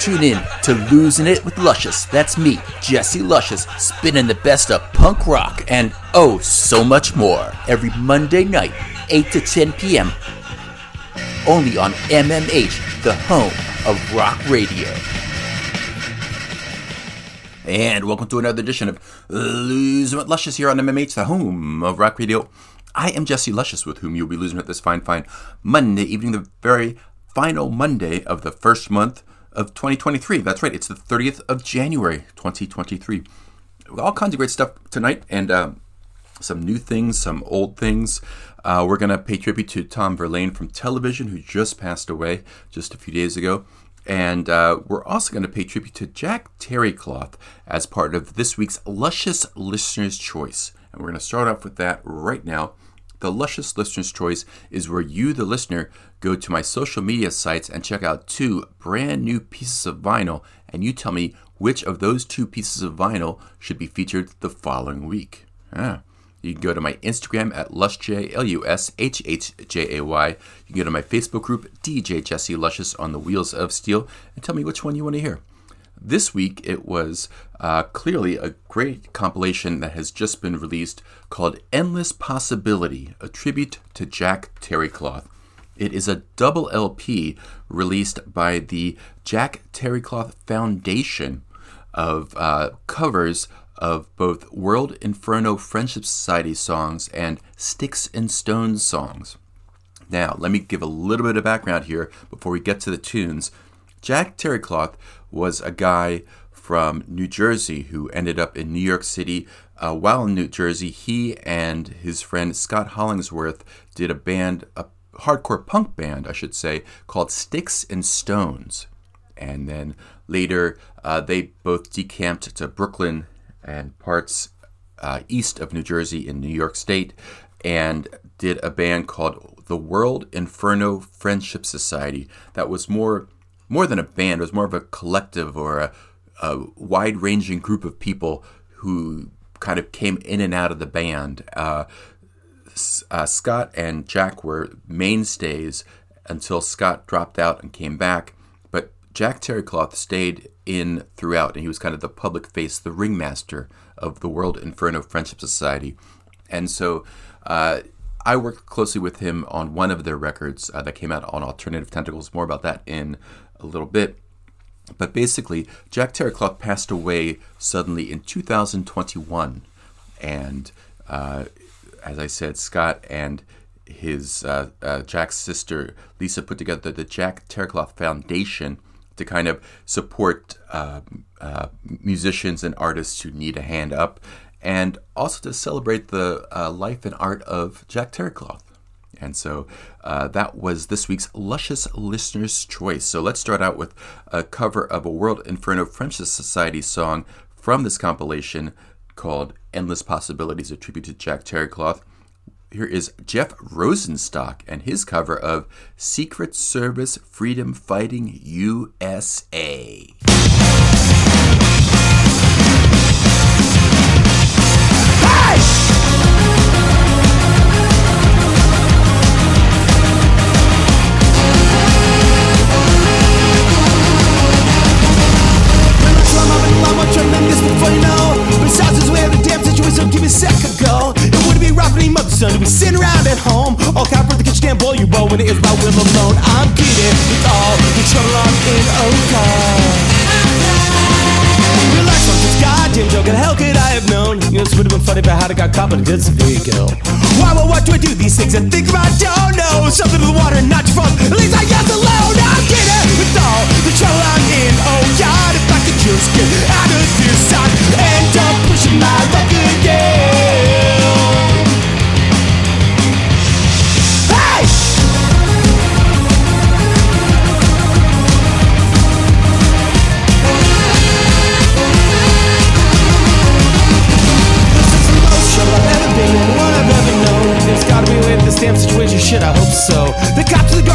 Tune in to Losing It with Luscious. That's me, Jesse Luscious, spinning the best of punk rock and oh so much more every Monday night, 8 to 10 p.m. only on MMH, the home of rock radio. And welcome to another edition of Losing It with Luscious here on MMH, the home of rock radio. I am Jesse Luscious, with whom you'll be losing it this fine Monday evening, the very final Monday of the first month of 2023. That's right, it's the 30th of January, 2023. All kinds of great stuff tonight, and some new things, some old things. We're going to pay tribute to Tom Verlaine from Television, who just passed away just a few days ago. And we're also going to pay tribute to Jack Terrycloth as part of this week's Luscious Listener's Choice. And we're going to start off with that right now. The Luscious Listener's Choice is where you, the listener, go to my social media sites and check out two brand new pieces of vinyl, and you tell me which of those two pieces of vinyl should be featured the following week. You can go to my Instagram at LushJay, LushJay. You can go to my Facebook group, DJ Jesse Luscious on the Wheels of Steel, and tell me which one you want to hear. This week, it was clearly a great compilation that has just been released called Endless Possibility, a tribute to Jack Terrycloth. It is a double LP released by the Jack Terrycloth Foundation of covers of both World Inferno Friendship Society songs and Sticks and Stones songs. Now, let me give a little bit of background here before we get to the tunes. Jack Terrycloth was a guy from New Jersey who ended up in New York City. While in New Jersey, he and his friend Scott Hollingsworth did a band, a hardcore punk band, I should say, called Sticks and Stones. And then later, they both decamped to Brooklyn and parts east of New Jersey in New York State and did a band called the World Inferno Friendship Society that was more than a band. It was more of a collective or a wide-ranging group of people who kind of came in and out of the band. Scott and Jack were mainstays until Scott dropped out and came back. But Jack Terrycloth stayed in throughout, and he was kind of the public face, the ringmaster of the World Inferno Friendship Society. And so I worked closely with him on one of their records that came out on Alternative Tentacles. More about that in a little bit. But basically, Jack Terrycloth passed away suddenly in 2021. And as I said, Scott and his Jack's sister, Lisa, put together the Jack Terrycloth Foundation to kind of support musicians and artists who need a hand up, and also to celebrate the life and art of Jack Terrycloth. And so that was this week's Luscious Listener's Choice. So let's start out with a cover of a World Inferno Friendship Society song from this compilation called Endless Possibilities, a tribute to Jack Terrycloth. Here is Jeff Rosenstock and his cover of Secret Service Freedom Fighting USA. Son, we sit around at home, all copper at the kitchen can't boil you, but when it is my will alone, I'm getting with all the trouble I'm in, oh God. Relax, I'm just goddamn joking, hell could I have known? You know, this would have been funny if I had got caught, but it doesn't really go. Why, what do I do these things I think about? Don't know, something in the water, not your fault, at least I guess alone. I'm getting with all the trouble I'm in, oh God, if I could just get out of this, I'd end up pushing my luck again. There's gotta be a way with this damn situation, shit, I hope so. The cops are the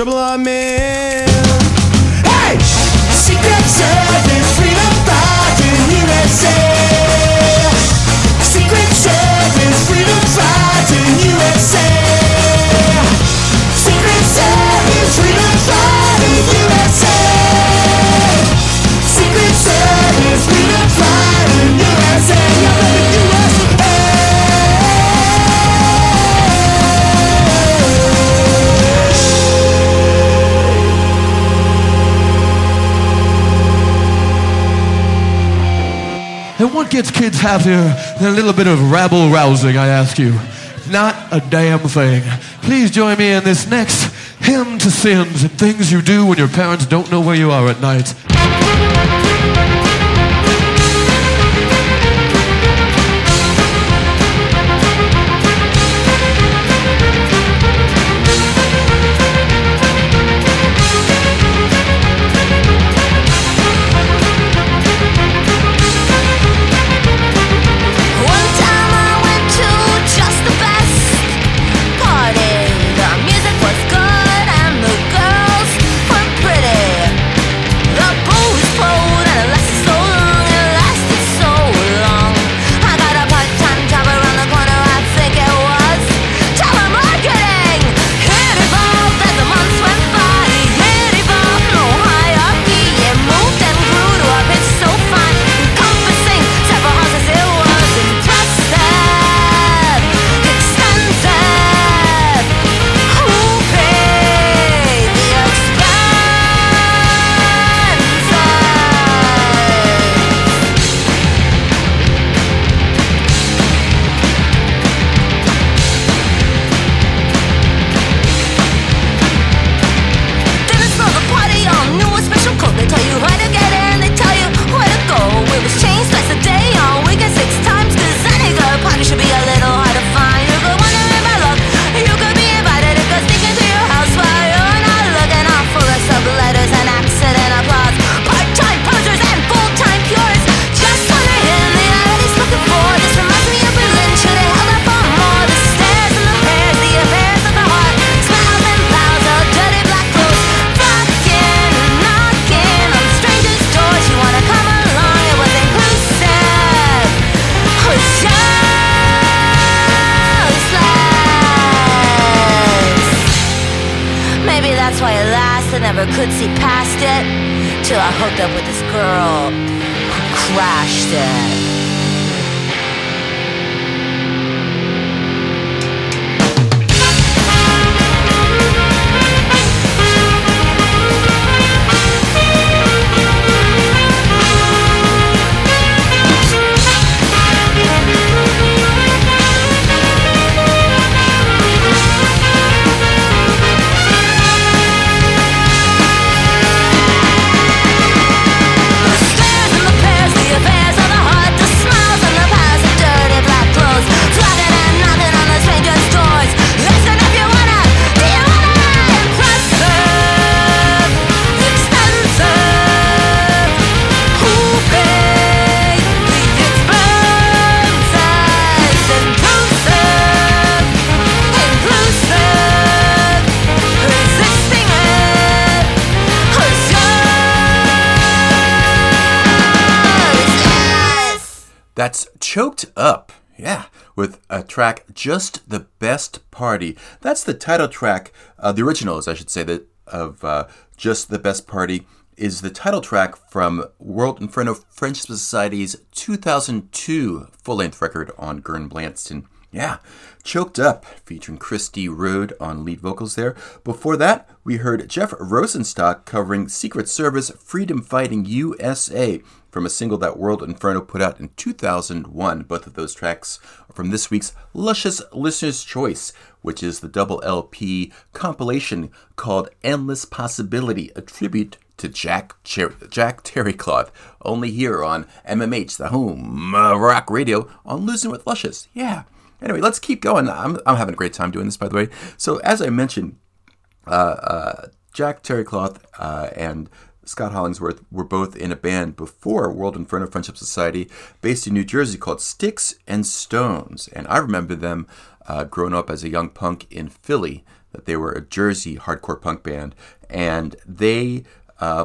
trouble I'm in. Hey! Secret Service, freedom fighting USA. Secret Service, freedom fighting USA. Secret Service, freedom fighting USA. Secret Service, freedom fighting USA. And what gets kids happier than a little bit of rabble-rousing, I ask you? Not a damn thing. Please join me in this next hymn to sins and things you do when your parents don't know where you are at night. Track Just the Best Party. That's the title track, the originals, I should say, that of Just the Best Party is the title track from World Inferno Friendship Society's 2002 full-length record on Gern Blanston. Yeah, Choked Up, featuring Christy Rode on lead vocals there. Before that, we heard Jeff Rosenstock covering Secret Service Freedom Fighting USA from a single that World Inferno put out in 2001. Both of those tracks are from this week's Luscious Listener's Choice, which is the double LP compilation called Endless Possibility, a tribute to Jack Terrycloth, only here on MMH, the home rock radio, on Losing with Luscious. Yeah. Anyway, let's keep going. I'm having a great time doing this, by the way. So as I mentioned, Jack Terrycloth and Scott Hollingsworth were both in a band before World Inferno Friendship Society, based in New Jersey, called Sticks and Stones. And I remember them growing up as a young punk in Philly. that they were a Jersey hardcore punk band, and they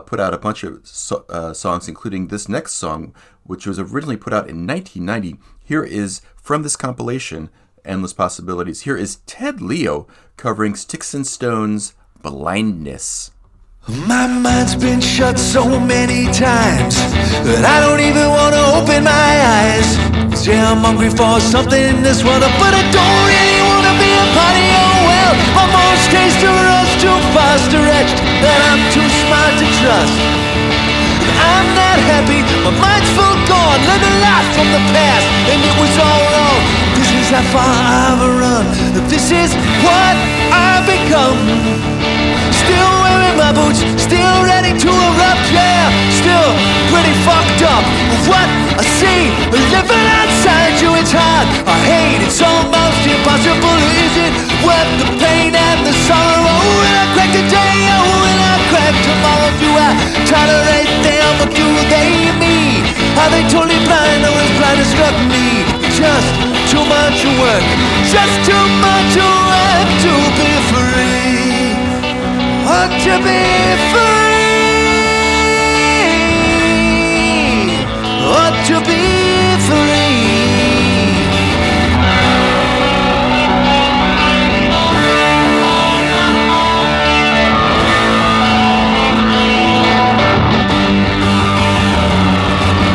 put out a bunch of songs, including this next song, which was originally put out in 1990. Here is, from this compilation, Endless Possibilities, here is Ted Leo covering Sticks and Stones' Blindness. My mind's been shut so many times that I don't even want to open my eyes. 'Cause yeah, I'm hungry for something in this world, but I don't really want to be a part of your world. My mom's taste of us too far-stretched, that I'm too smart to trust. I'm not happy, my mind's full gone, living life from the past, and it was all wrong. This is how far I've run, this is what I've become. Still wearing my boots, still ready to erupt, yeah. Still pretty fucked up with what I see. Living outside you, it's hard, I hate, it's almost impossible. Is it worth the pain and the sorrow? Oh, will I crack today? Oh, will I crack tomorrow? Do I tolerate them, or do they me? Are they totally blind, or is blindness struck me? Just too much work, just too much work to be free. Want to be free. Want to be free.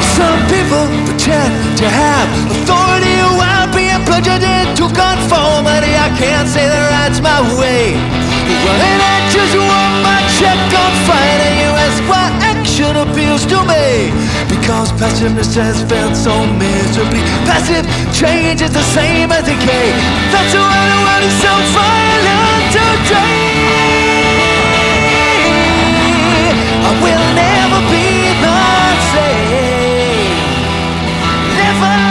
Some people pretend to have authority while being bludgeoned into conformity. I can't say that ride's my way. Well, and I just want my check on Friday. You ask why action appeals to me, because passiveness has failed so miserably. Passive change is the same as decay. That's why the world is so violent today. I will never be the same. Never.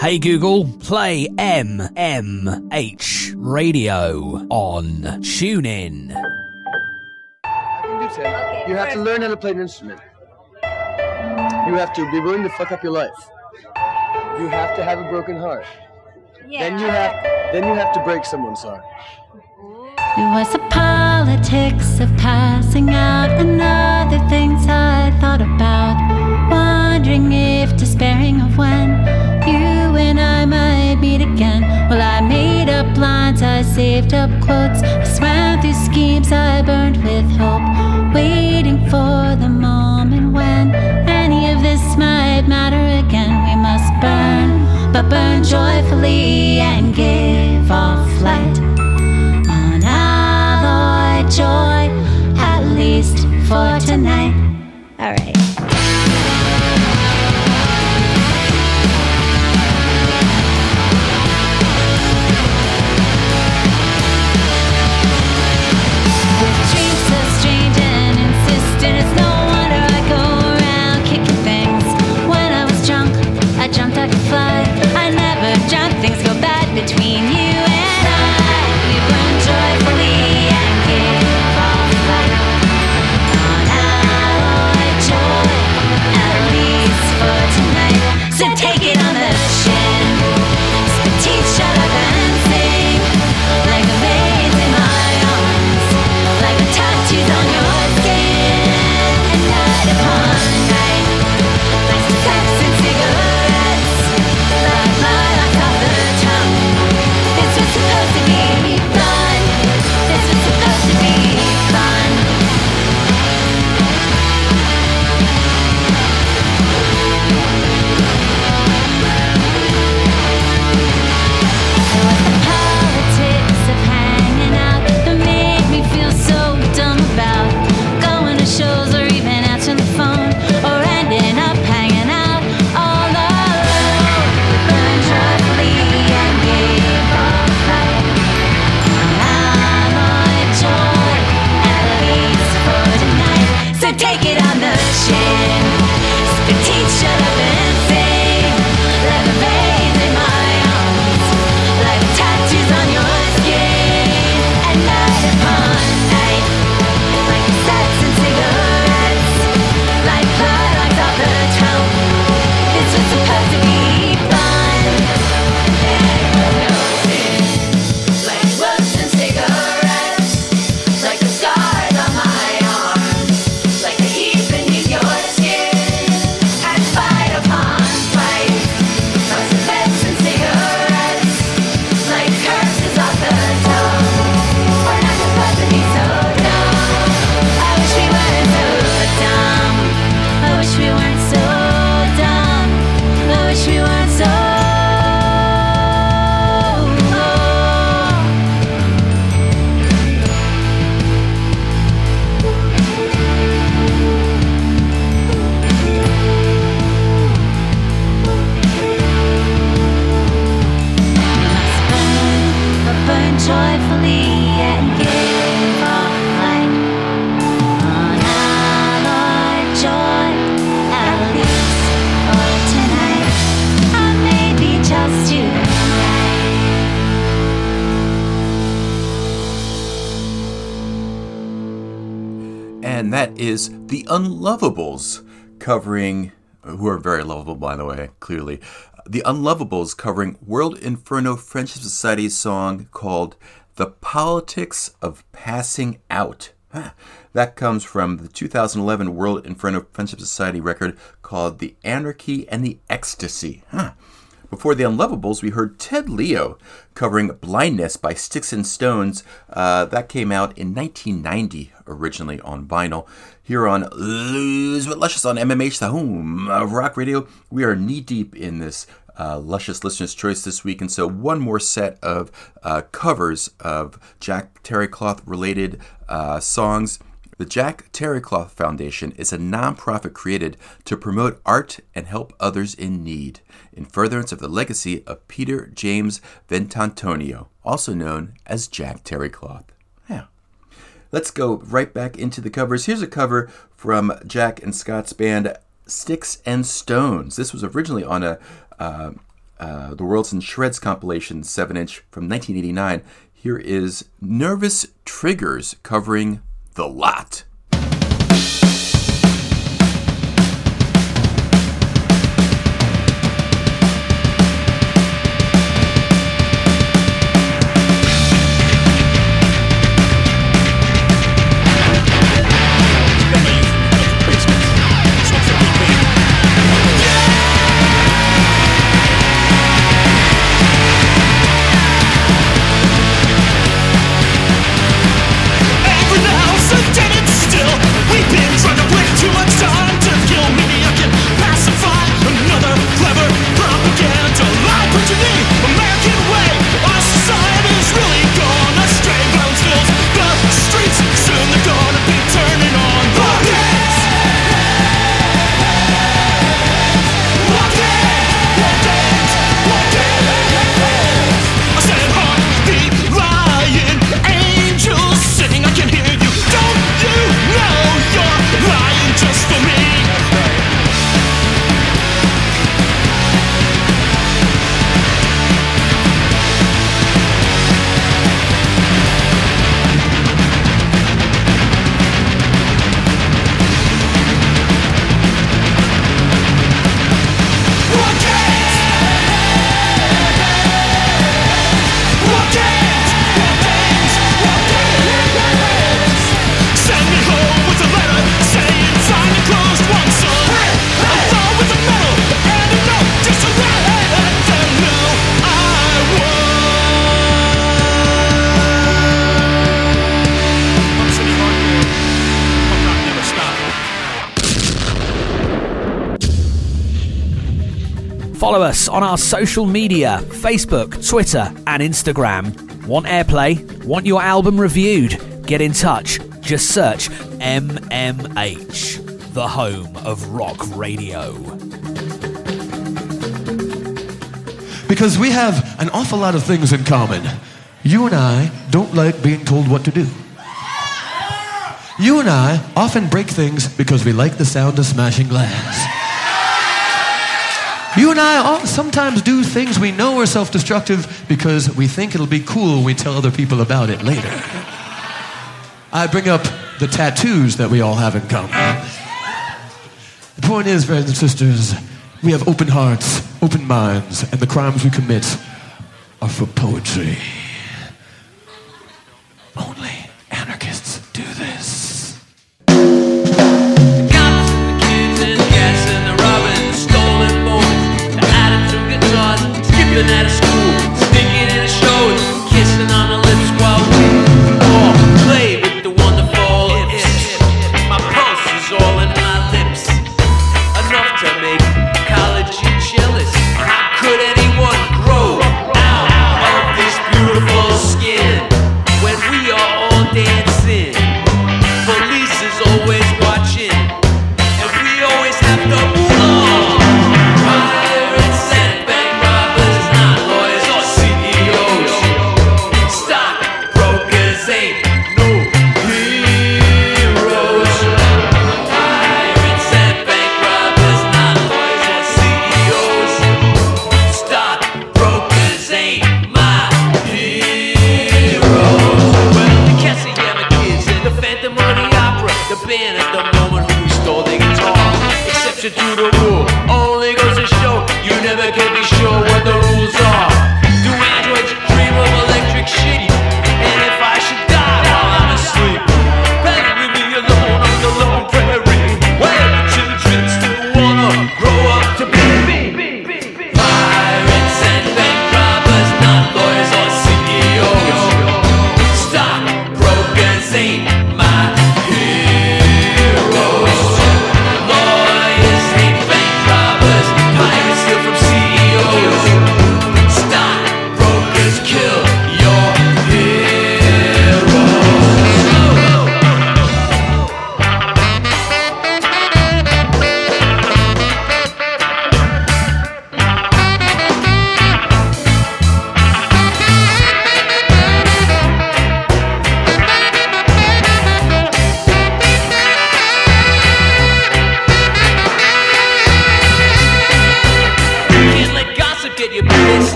Hey Google, play MMH Radio on TuneIn. I can do that. You have to learn how to play an instrument. You have to be willing to fuck up your life. You have to have a broken heart. Yeah. Then you have to break someone's heart. It was the politics of passing out and other things I thought about, wondering if despairing of when you and I might meet again. Well, I made up lines, I saved up quotes, I swam through schemes I burned with hope, waiting for the moment when any of this might matter again. We must burn, but burn joyfully and give off light, unalloyed joy, at least for tonight. All right. Between you and I, we burn joyfully and give off light, unalloyed joy. could take it on the shin. The teacher of insane, let the veins in my arms, like tattoos on your skin. And night upon night, like sets and cigarettes, like products off the town. This was supposed to be fun. Like ropes and cigarettes, like the scars on my arms, like the heat beneath your skin. And fight upon fight, like sets and cigarettes, like curses off the tongue. We're not supposed to be so dumb. I wish we weren't so dumb. I wish we weren't so dumb. I wish we weren't so burn joyfully and give our light on our joy, at least for tonight. I may be just you And that is The Unlovables covering, who are very lovable, by the way, clearly. The Unlovables covering World Inferno Friendship Society's song called The Politics of Passing Out. That comes from the 2011 World Inferno Friendship Society record called The Anarchy and the Ecstasy. Before The Unlovables, we heard Ted Leo covering Blindness by Sticks and Stones. That came out in 1990, originally on vinyl. Here on Lose with Luscious on MMH, the home of rock radio, we are knee-deep in this Luscious Listener's Choice this week. And so one more set of covers of Jack Terrycloth-related songs. The Jack Terrycloth Foundation is a nonprofit created to promote art and help others in need, in furtherance of the legacy of Peter James Ventantonio, also known as Jack Terrycloth. Yeah. Let's go right back into the covers. Here's a cover from Jack and Scott's band Sticks and Stones. This was originally on a The World's in Shreds compilation 7-inch from 1989. Here is Nervous Triggers covering The Lot. Follow us on our social media, Facebook, Twitter, and Instagram. Want airplay? Want your album reviewed? Get in touch. Just search MMH, the home of rock radio. Because we have an awful lot of things in common. You and I don't like being told what to do. You and I often break things because we like the sound of smashing glass. You and I sometimes do things we know are self-destructive because we think it'll be cool when we tell other people about it later. I bring up the tattoos that we all have in common. The point is, friends and sisters, we have open hearts, open minds, and the crimes we commit are for poetry. Only anarchists do this. The cops, the kids, and gas, and the robbing, the stolen bones, the attitude guitars, skipping out of school, stinking in the shows, kissing on the lips while we all play with the wonderful ifs. My pulse is all in my lips, enough to make college jealous. How could anyone grow out of this beautiful skin? We are all dancing, police is always watching, and we always have to move on. Pirates and bank robbers, not lawyers or CEOs, stock brokers ain't no heroes. Pirates and bank robbers, not lawyers or CEOs, stock brokers ain't my heroes. The band at the moment who stole the guitar. Exception to the rule only goes to show you never can be sure what the rules are. Do androids dream of electric shitty? And if I should die while I'm asleep, better leave me alone on the lone prairie, where the children still wanna grow up to be pirates and bank robbers, not lawyers or CEOs. Stock brokers ain't my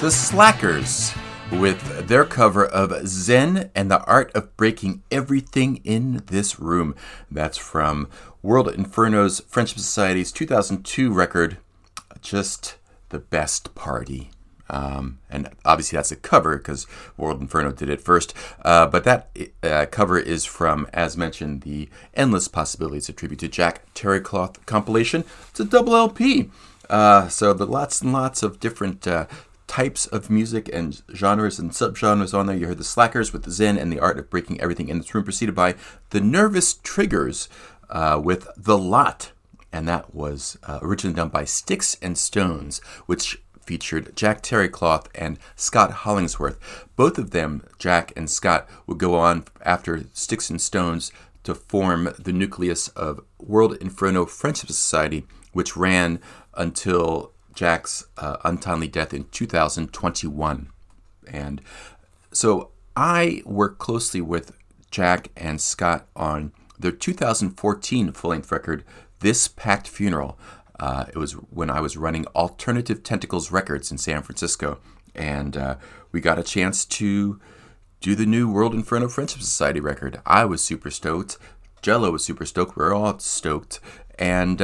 The Slackers with their cover of Zen and the Art of Breaking Everything in This Room. That's from World Inferno's Friendship Society's 2002 record, Just the Best Party. And obviously that's a cover because World Inferno did it first. But that cover is from, as mentioned, the Endless Possibility. It's a tribute to Jack Terrycloth compilation. It's a double LP. So the lots and lots of different types of music and genres and subgenres on there. You heard the Slackers with the Zen and the Art of Breaking Everything in This Room, preceded by the Nervous Triggers with The Lot, and that was originally done by Sticks and Stones, which featured Jack Terrycloth and Scott Hollingsworth. Both of them, Jack and Scott, would go on after Sticks and Stones to form the nucleus of World Inferno Friendship Society, which ran until Jack's untimely death in 2021. And so I worked closely with Jack and Scott on their 2014 full-length record, This Packed Funeral. It was when I was running Alternative Tentacles Records in San Francisco. And we got a chance to do the new World Inferno Friendship Society record. I was super stoked. Jello was super stoked. We were all stoked. And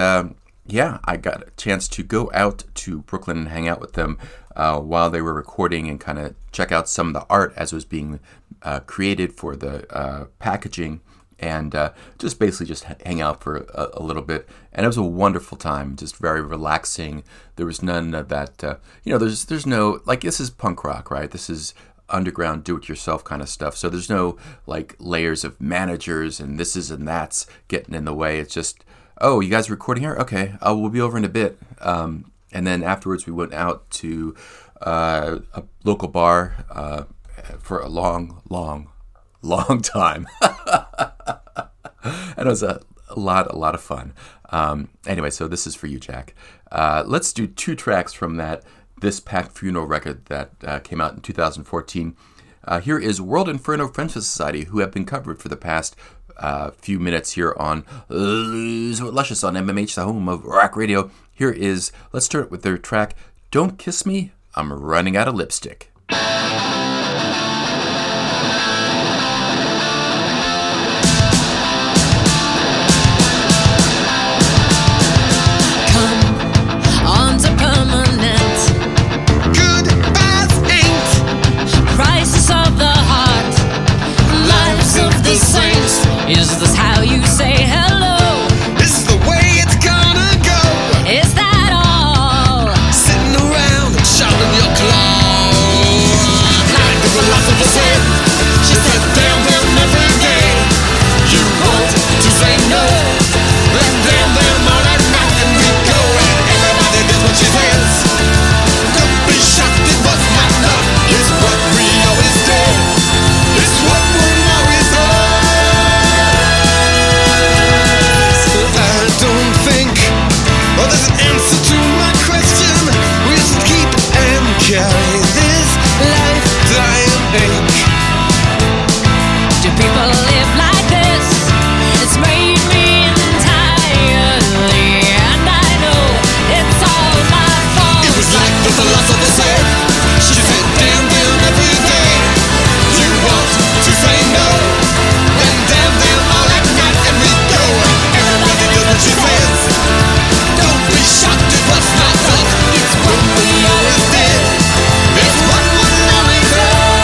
yeah, I got a chance to go out to Brooklyn and hang out with them while they were recording and kind of check out some of the art as it was being created for the packaging, and just basically just hang out for a little bit. And it was a wonderful time, just very relaxing. There was none of that, there's no, like, this is punk rock, right? This is underground do-it-yourself kind of stuff. So there's no, like, layers of managers and this is and that's getting in the way. It's just, oh, you guys are recording here? Okay, we'll be over in a bit. And then afterwards we went out to a local bar for a long, long, long time. And it was a lot of fun. Anyway, so this is for you, Jack. Let's do two tracks from that This Packed Funeral record that came out in 2014. Here is World Inferno Friendship Society, who have been covered for the past few minutes here on Luscious on MMH, the home of rock radio. Here is, let's start with their track, Don't Kiss Me, I'm Running Out of Lipstick. Is this how you say hello? This is the way it's gonna go. Is that all? Sitting around and shouting your claws. Like the philosopher said, she said damn them every day. You want to say no, then damn them all at night. And we go and everybody does what she says. Don't be shocked, it was not love. It's what we always do. It's what we answer to my question. We should keep and carry this life dying ache. Do people live like this? It's made me entirely, and I know it's all my fault. It was like the philosopher said. She said damn them every day. You want to say no, then damn them all at night. And we go, everybody does what she says. Don't be shocked, it was not luck. It's what we always did. It's what one always does.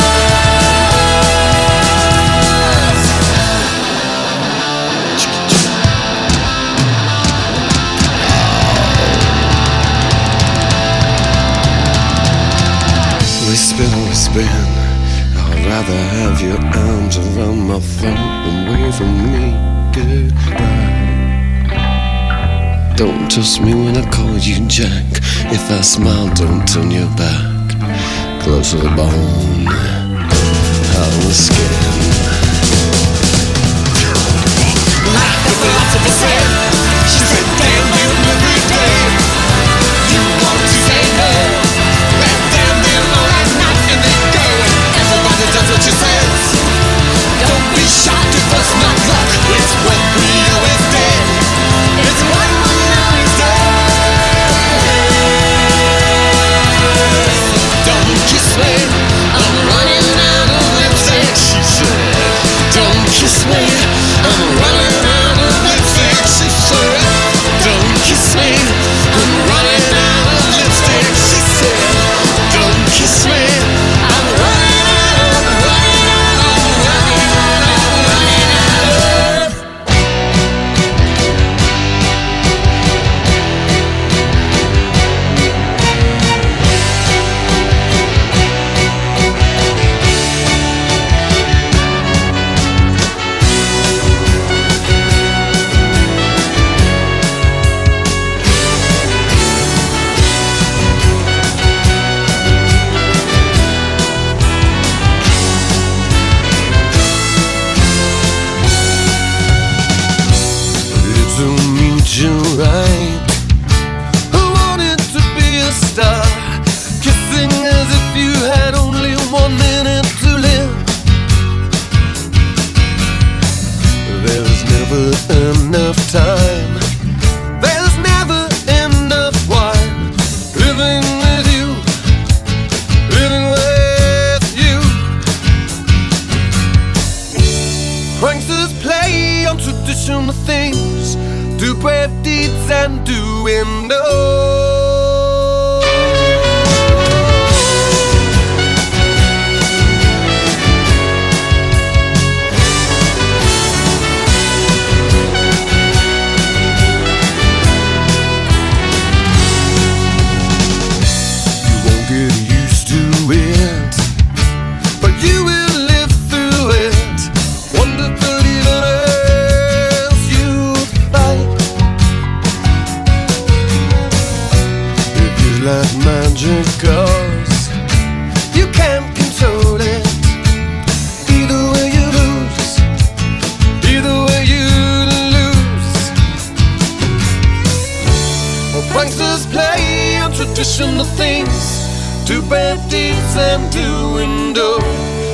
We spin. I'd rather have your arms around my throat and wave from me goodbye. Don't trust me when I call you Jack. If I smile, don't turn your back. Close to the bone, out of the skin. Like the philosopher said, she said damn them every day. You want to say no, and damn them all at night. And they go, and everybody does what she says. Don't be shocked, it was not luck. It's what we always did. It's what we always did. Don't kiss me, I'm running out of lipstick. She said, don't kiss me, I'm running out of lipstick. like magic, 'cause you can't control it. Either way you lose, either way you lose. Well, pranksters play on traditional things, do bad deeds and do window.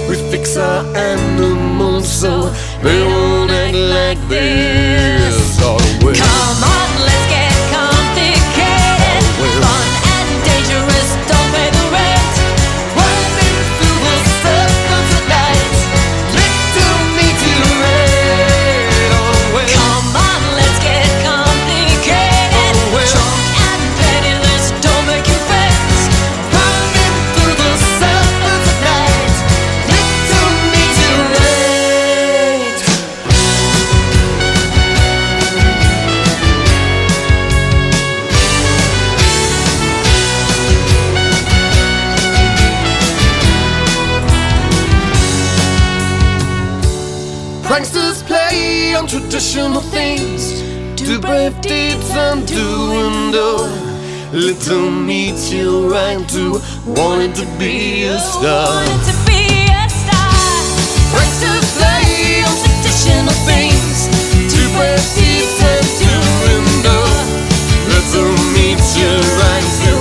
We fix our animals so they won't act like this. Always. Come on, let's get complicated. Always. Fun and dangerous, don't pay the rent. Running through the stuff of the night, little me to red. Always. Come on, let's get complicated. Always. Drunk and penniless, don't make you friends. Running through the stuff of the night, little me to red. Pranksters play on traditional things, do brave deeds and do window. Little me till right to wanting to be a star. Wanted to be a star. Pranksters play on traditional things, do brave deeds and do window. Little me till right to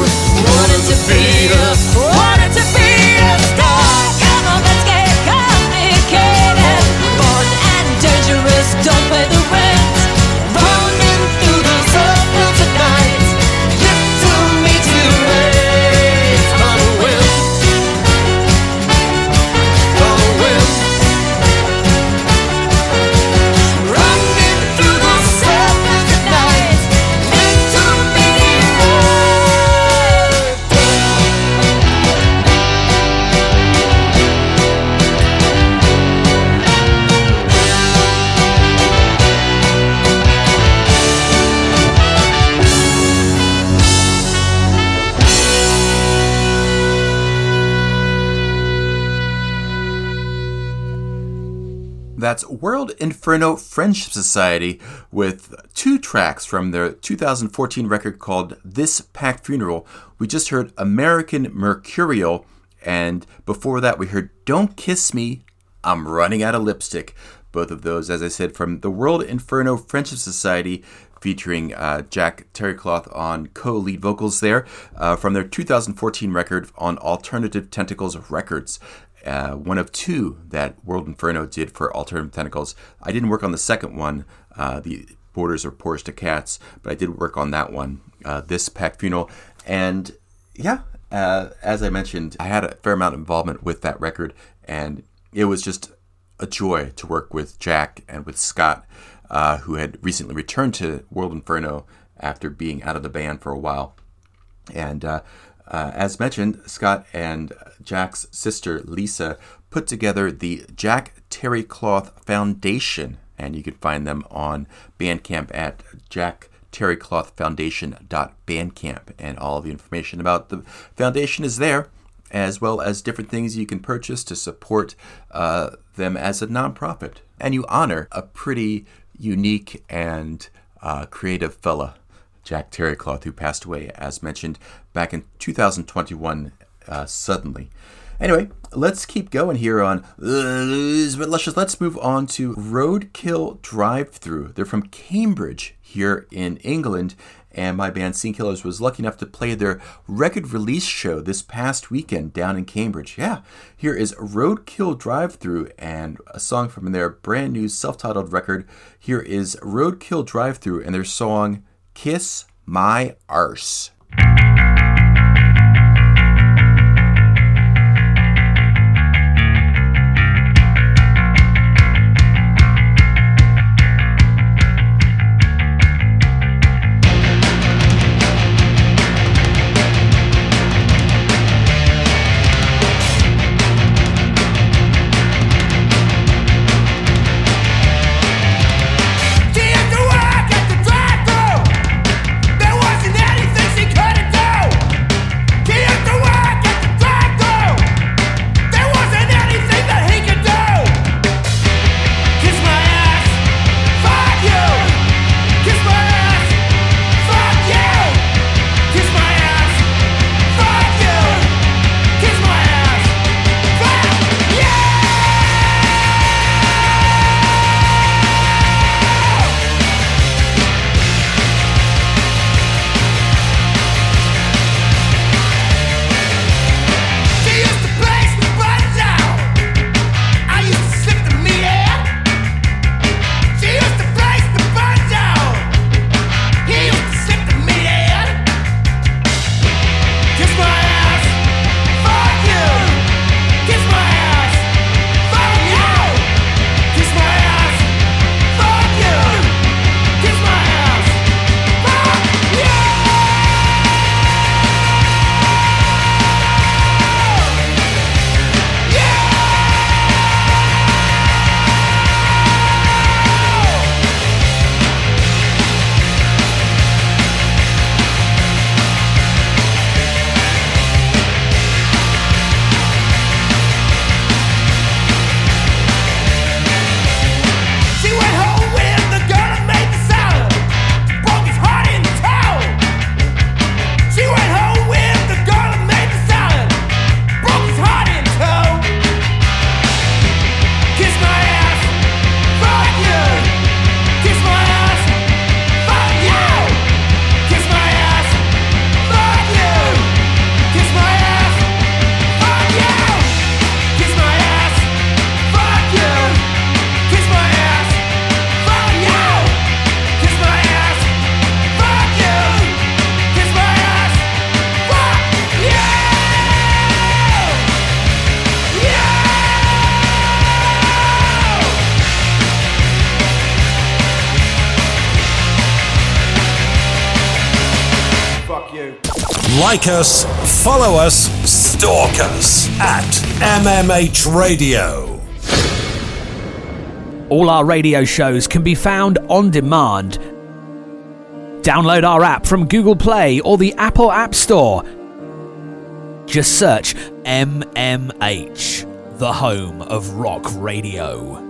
wanting to be a star. Wanted to be a star. Come on, let's get complicated. Born and dangerous, don't pay the rent. Running through the sun of the night, little me to red. Unwell, unwell. Running through the sun of the night, little me to red. That's World Inferno Friendship Society with two tracks from their 2014 record called This Packed Funeral. We just heard American Mercurial, and before that we heard Don't Kiss Me, I'm Running Out of Lipstick. Both of those, as I said, from the World Inferno Friendship Society, featuring Jack Terrycloth on co-lead vocals there, from their 2014 record on Alternative Tentacles Records. One of two that World Inferno did for Alternative Tentacles. I didn't work on the second one, The Borders Are Porous to Cats, but I did work on that one, This Packed Funeral. And yeah, as I mentioned, I had a fair amount of involvement with that record, and it was just a joy to work with Jack and with Scott, who had recently returned to World Inferno after being out of the band for a while. And as mentioned, Scott and Jack's sister, Lisa, put together the Jack Terrycloth Foundation, and you can find them on Bandcamp at jackterryclothfoundation.bandcamp, and all of the information about the foundation is there, as well as different things you can purchase to support them as a nonprofit. And you honor a pretty unique and creative fella, Jack Terrycloth, who passed away, as mentioned, back in 2021, suddenly. Anyway, let's keep going here on... Let's move on to Roadkill Drive-Thru. They're from Cambridge here in England, and my band Scene Killers was lucky enough to play their record release show this past weekend down in Cambridge. Yeah, here is Roadkill Drive-Thru and a song from their brand new self-titled record. Here is Roadkill Drive-Thru and their song... Kiss My Arse. There wasn't anything she couldn't do. Like us, follow us, stalk us at MMH Radio. All our radio shows can be found on demand. Download our app from Google Play or the Apple App Store. Just search MMH, the home of rock radio.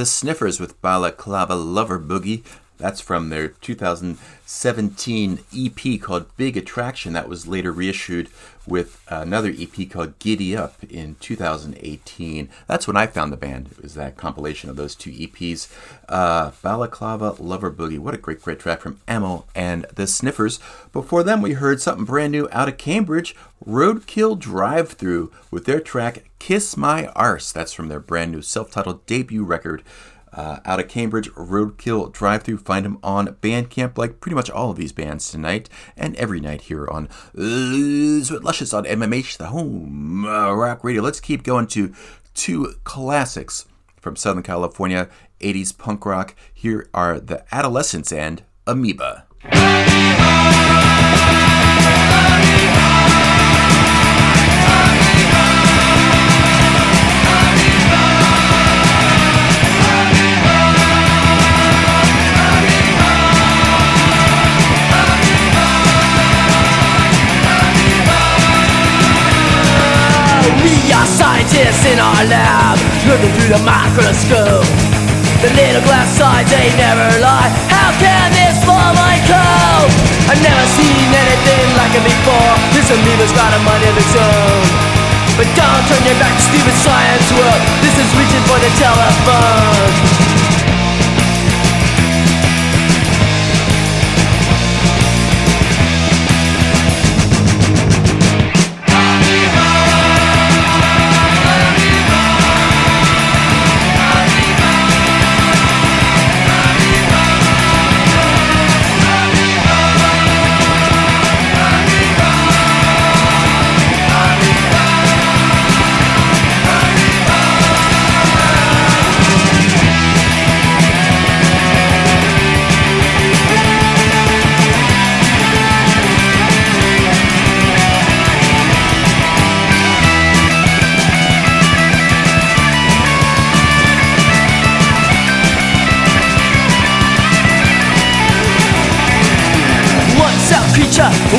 The Sniffers with Balaclava Lover Boogie. That's from their 2017 EP called Big Attraction that was later reissued with another EP called Giddy Up in 2018. That's when I found the band. It was that compilation of those two EPs. Balaclava Lover Boogie. What a great, great track from Emo and the Sniffers. Before them, we heard something brand new out of Cambridge, Roadkill Drive-Thru with their track Kiss My Arse. That's from their brand new self-titled debut record. Out of Cambridge, Roadkill Drive-Thru. Find them on Bandcamp, like pretty much all of these bands tonight and every night here on Luscious on MMH, the home rock radio. Let's keep going to two classics from Southern California, 80s punk rock. Here are The Adolescents and Amoeba. the microscope. The little glass eyes, they never lie. How can this fall my coat? I've never seen anything like it before. This amoeba's got a mind of its own. But don't turn your back to stupid science world. This is reaching for the telephone.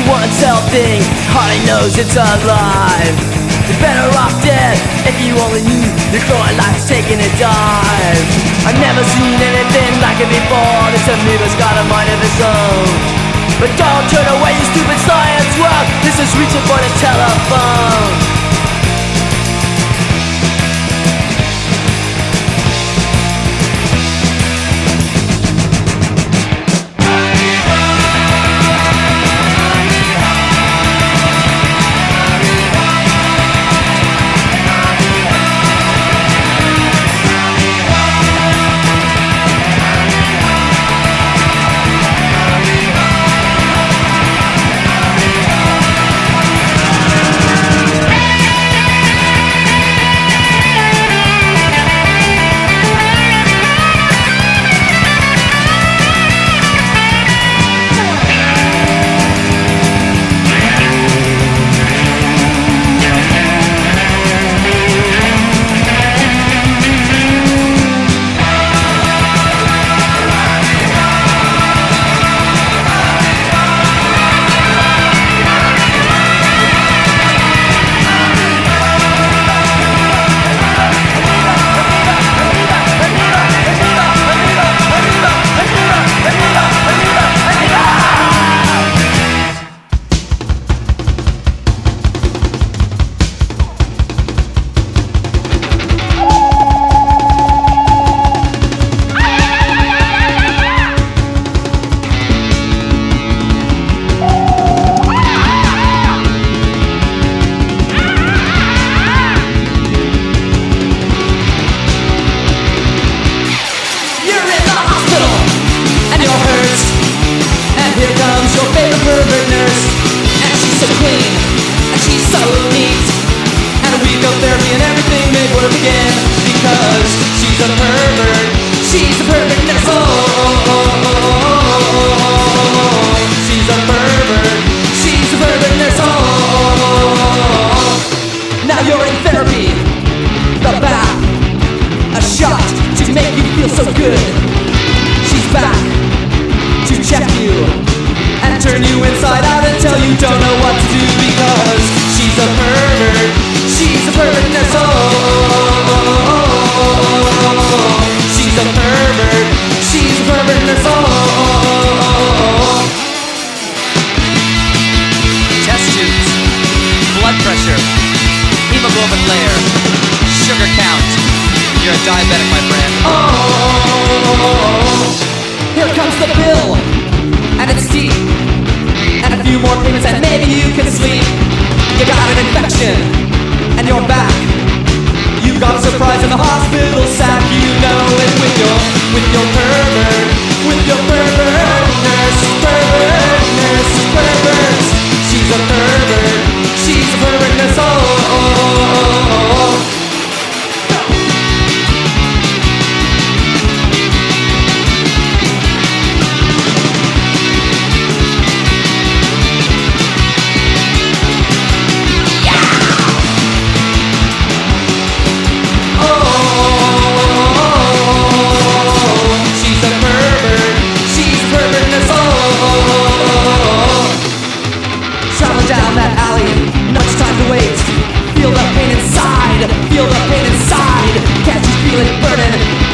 One cell thing hardly knows it's alive. You're better off dead if you only knew your growing life's taking a dive. I've never seen anything like it before. This amoeba's got a mind of its own. But don't turn away, you stupid science world. This is reaching for the telephone.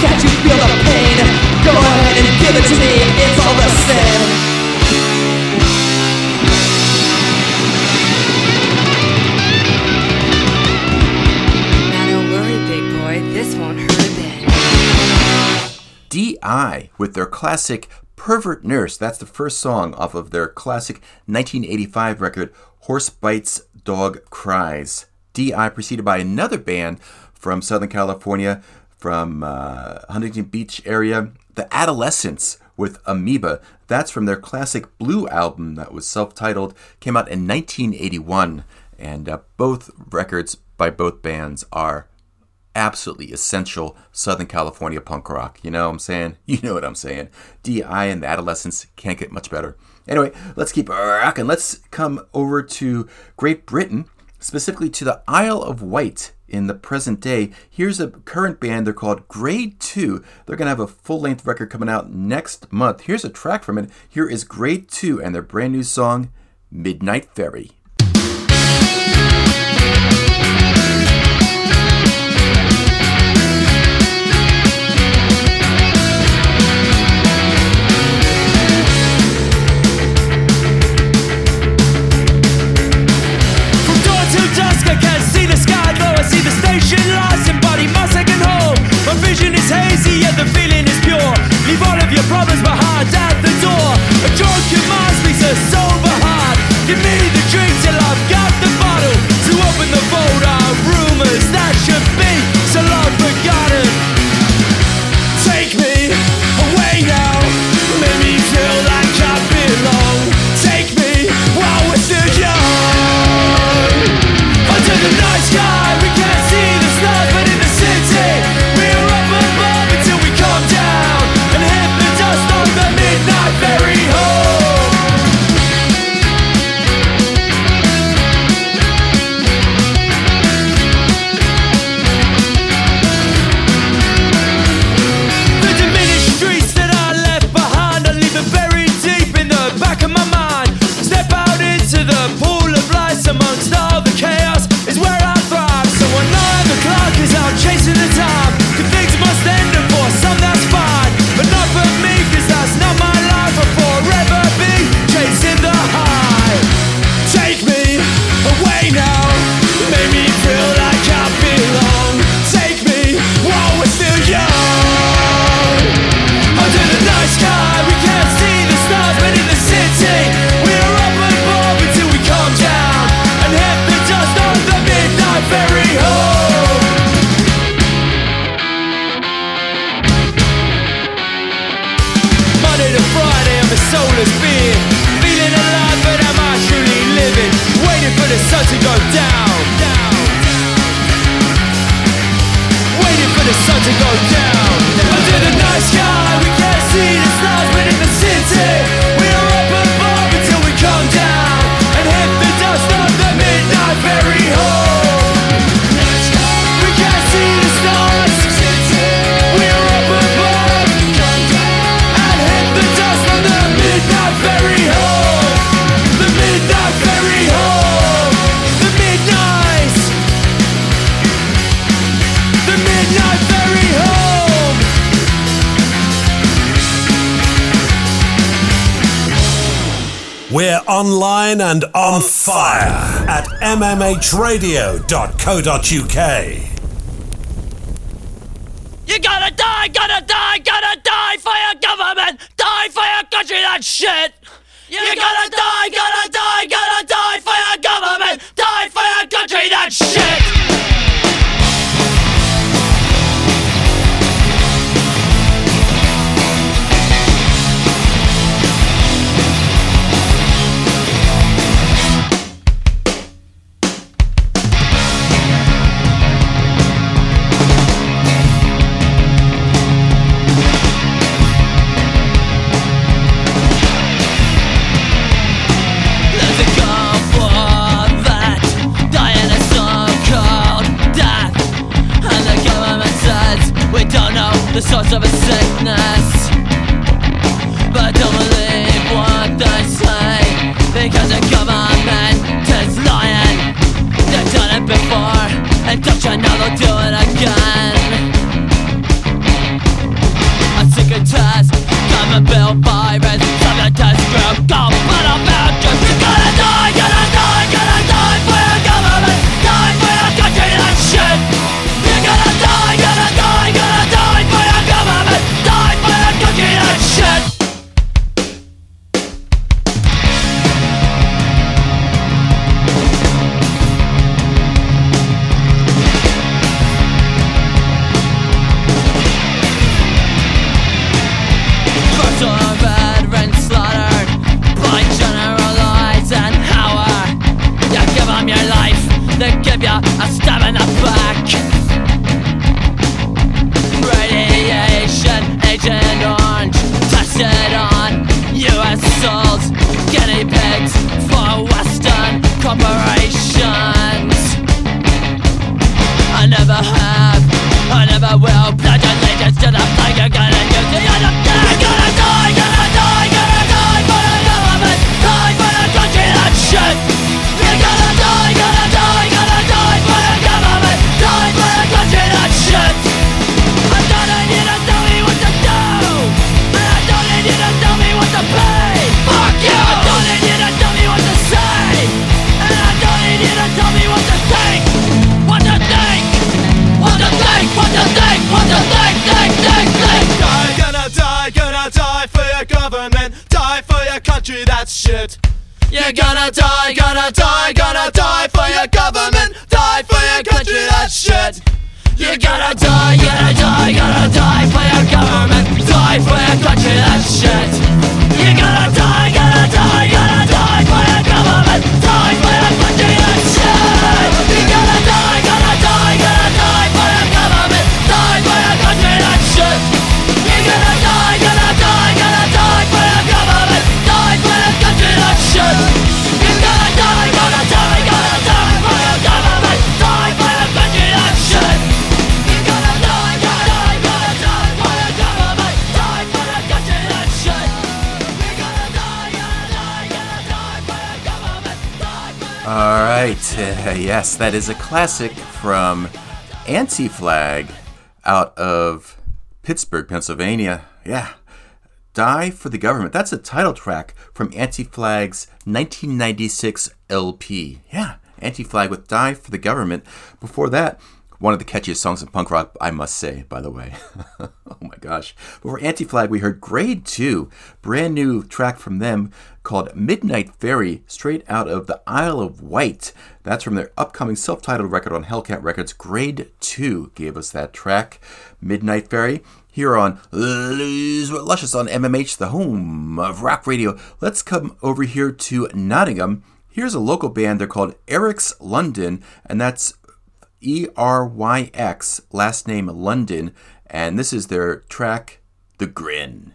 Can't you feel the pain? Go ahead and give it to me, it's all the same. Now don't worry, big boy, this won't hurt a bit. D.I. with their classic Pervert Nurse. That's the first song off of their classic 1985 record, Horse Bites, Dog Cries. D.I. preceded by another band from Southern California, from Huntington Beach area, The Adolescents with Amoeba. That's from their classic Blue album that was self-titled, came out in 1981. And both records by both bands are absolutely essential Southern California punk rock. You know what I'm saying? You know what I'm saying. D.I. and The Adolescents, can't get much better. Anyway, let's keep rocking. Let's come over to Great Britain, specifically to the Isle of Wight in the present day. Here's a current band. They're called Grade 2. They're going to have a full-length record coming out next month. Here's a track from it. Here is Grade 2 and their brand new song, Midnight Ferry. Online and on fire at mmhradio.co.uk. You gotta die for your government, die for your country, that shit. You gotta die for your government, die for your country, that shit. The source of a sickness, but don't believe what they say, because the government is lying. They've done it before, and don't you know they'll do it again. have. I never will pledge allegiance to the flag. I'm gonna use the other flag. I'm gonna die, for the government. Die for the country, that shit. You're gonna die for the government. Die for the country, that shit. I'm gonna need to tell me what to do, and I don't need you to tell me what to play. Fuck you! I don't need you to tell me what to say, and I don't need you to tell me what to think. What to think? What to think? What to think? What to think? Gonna die for your government. Die for your country, that's shit. You're gonna die for your government. Die for your country, that's shit. You're gonna die for your government. Die for your country, that's shit. You're gonna die for your government. Die for your country, that's shit. You're gonna die for your government. Die for your country, that's shit. You're gonna die for your government. Die for your country, that's shit. You're gonna die for your government. Die for your country, that's shit. All right, yes, that is a classic from Anti-Flag out of Pittsburgh, Pennsylvania. Yeah, Die for the Government. That's a title track from Anti-Flag's 1996 LP. Yeah, Anti-Flag with Die for the Government. Before that, one of the catchiest songs in punk rock, I must say, by the way. Oh my gosh. Before Anti-Flag, we heard Grade 2, brand new track from them, called Midnight Ferry, straight out of the Isle of Wight. That's from their upcoming self-titled record on Hellcat Records. Grade 2 gave us that track, Midnight Ferry. Here on Luscious on MMH, the home of rock radio. Let's come over here to Nottingham. Here's a local band. They're called Eryx London, and that's E-R-Y-X, last name London. And this is their track, The Grin.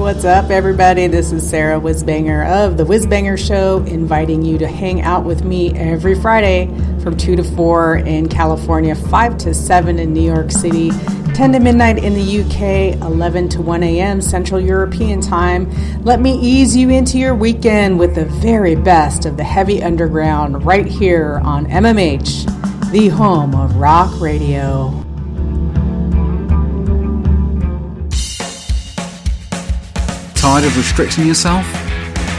What's up, everybody? This is Sarah Whizbanger of The Whizbanger Show, inviting you to hang out with me every Friday from 2 to 4 in California, 5 to 7 in New York City, 10 to midnight in the UK, 11 to 1 a.m. Central European Time. Let me ease you into your weekend with the very best of the heavy underground right here on MMH, the home of rock radio. Tired of restricting yourself?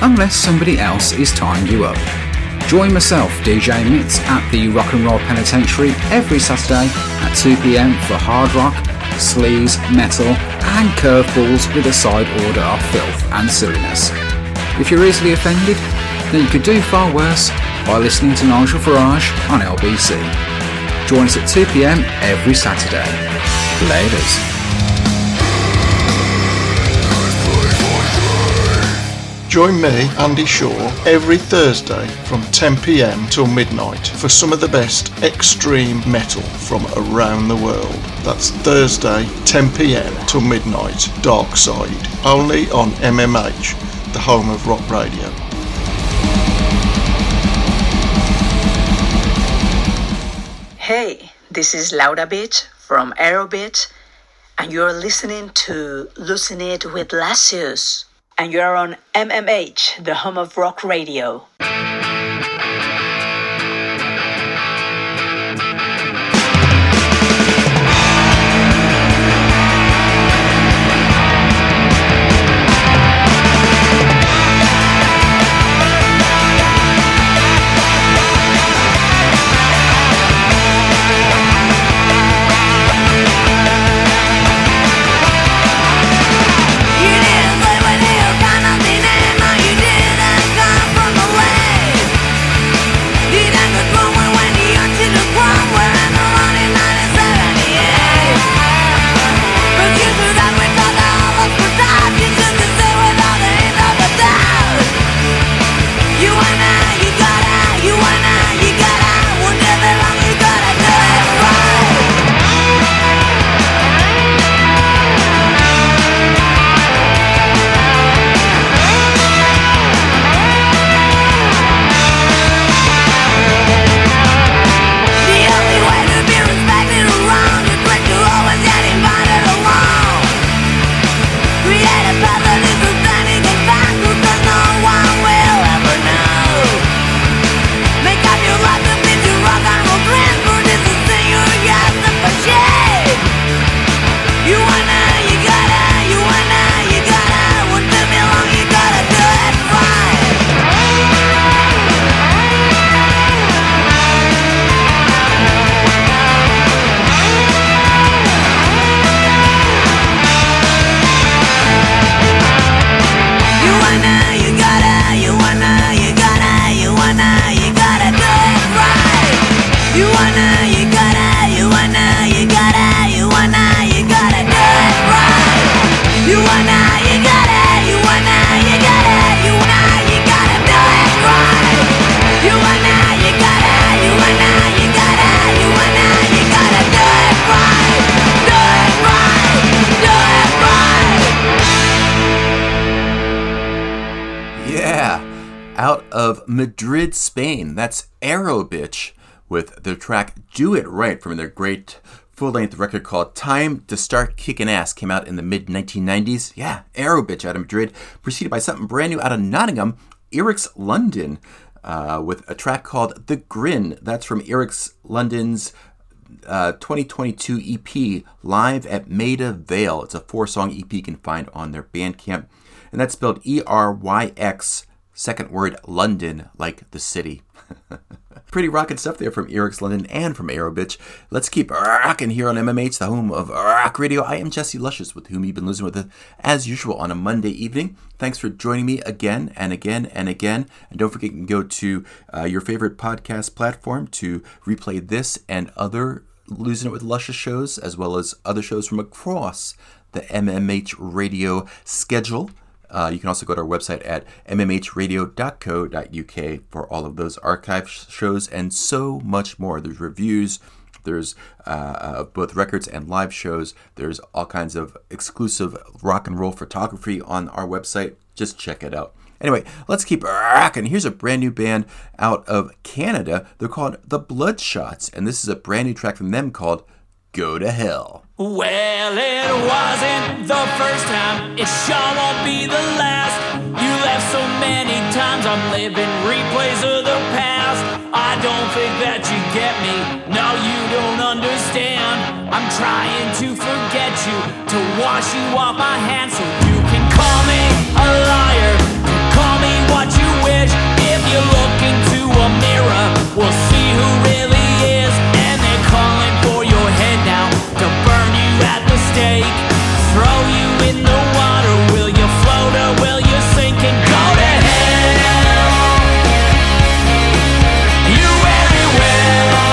Unless somebody else is tying you up. Join myself, DJ Mitz, at the Rock and Roll Penitentiary every Saturday at 2 p.m. for hard rock, sleaze, metal and curveballs with a side order of filth and silliness. If you're easily offended, then you could do far worse by listening to Nigel Farage on LBC. Join us at 2 p.m. every Saturday. Laters. Join me, Andy Shaw, every Thursday from 10 p.m. till midnight for some of the best extreme metal from around the world. That's Thursday, 10 p.m. till midnight, Dark Side, only on MMH, the home of rock radio. Hey, this is Laura Beach from Aerobitch, and you're listening to Losing It with Lascious. And you're on MMH, the home of rock radio. Madrid, Spain. That's Aerobitch with their track Do It Right from their great full-length record called Time to Start Kickin' Ass. Came out in the mid-1990s. Yeah, Aerobitch out of Madrid, preceded by something brand new out of Nottingham, Eryx London, with a track called The Grin. That's from Eryx London's 2022 EP, Live at Maida Vale. It's a 4-song EP you can find on their Bandcamp. And that's spelled E-R-Y-X. Second word, London, like the city. Pretty rockin' stuff there from Eryx London and from Aerobitch. Let's keep rockin' here on MMH, the home of rock radio. I am Jesse Luscious, with whom you've been losing with us, as usual, on a Monday evening. Thanks for joining me again and again and again. And don't forget, you can go to your favorite podcast platform to replay this and other Losing It with Luscious shows, as well as other shows from across the MMH radio schedule. You can also go to our website at mmhradio.co.uk for all of those archive shows and so much more. There's reviews, there's both records and live shows, there's all kinds of exclusive rock and roll photography on our website. Just check it out. Anyway, let's keep rocking. Here's a brand new band out of Canada. They're called The Bloodshots, and this is a brand new track from them called go to hell. Well, it wasn't the first time. It sure won't be the last. You left so many times. I'm living replays of the past. I don't think that you get me. No, you don't understand. I'm trying to forget you, to wash you off my hands, so you can call me a liar. Call me what you wish. If you look into a mirror, we'll see who really is. And they're calling for your head now, to burn you at the stake. Throw you in the water. Will you float or will you sink and go to hell? You very well.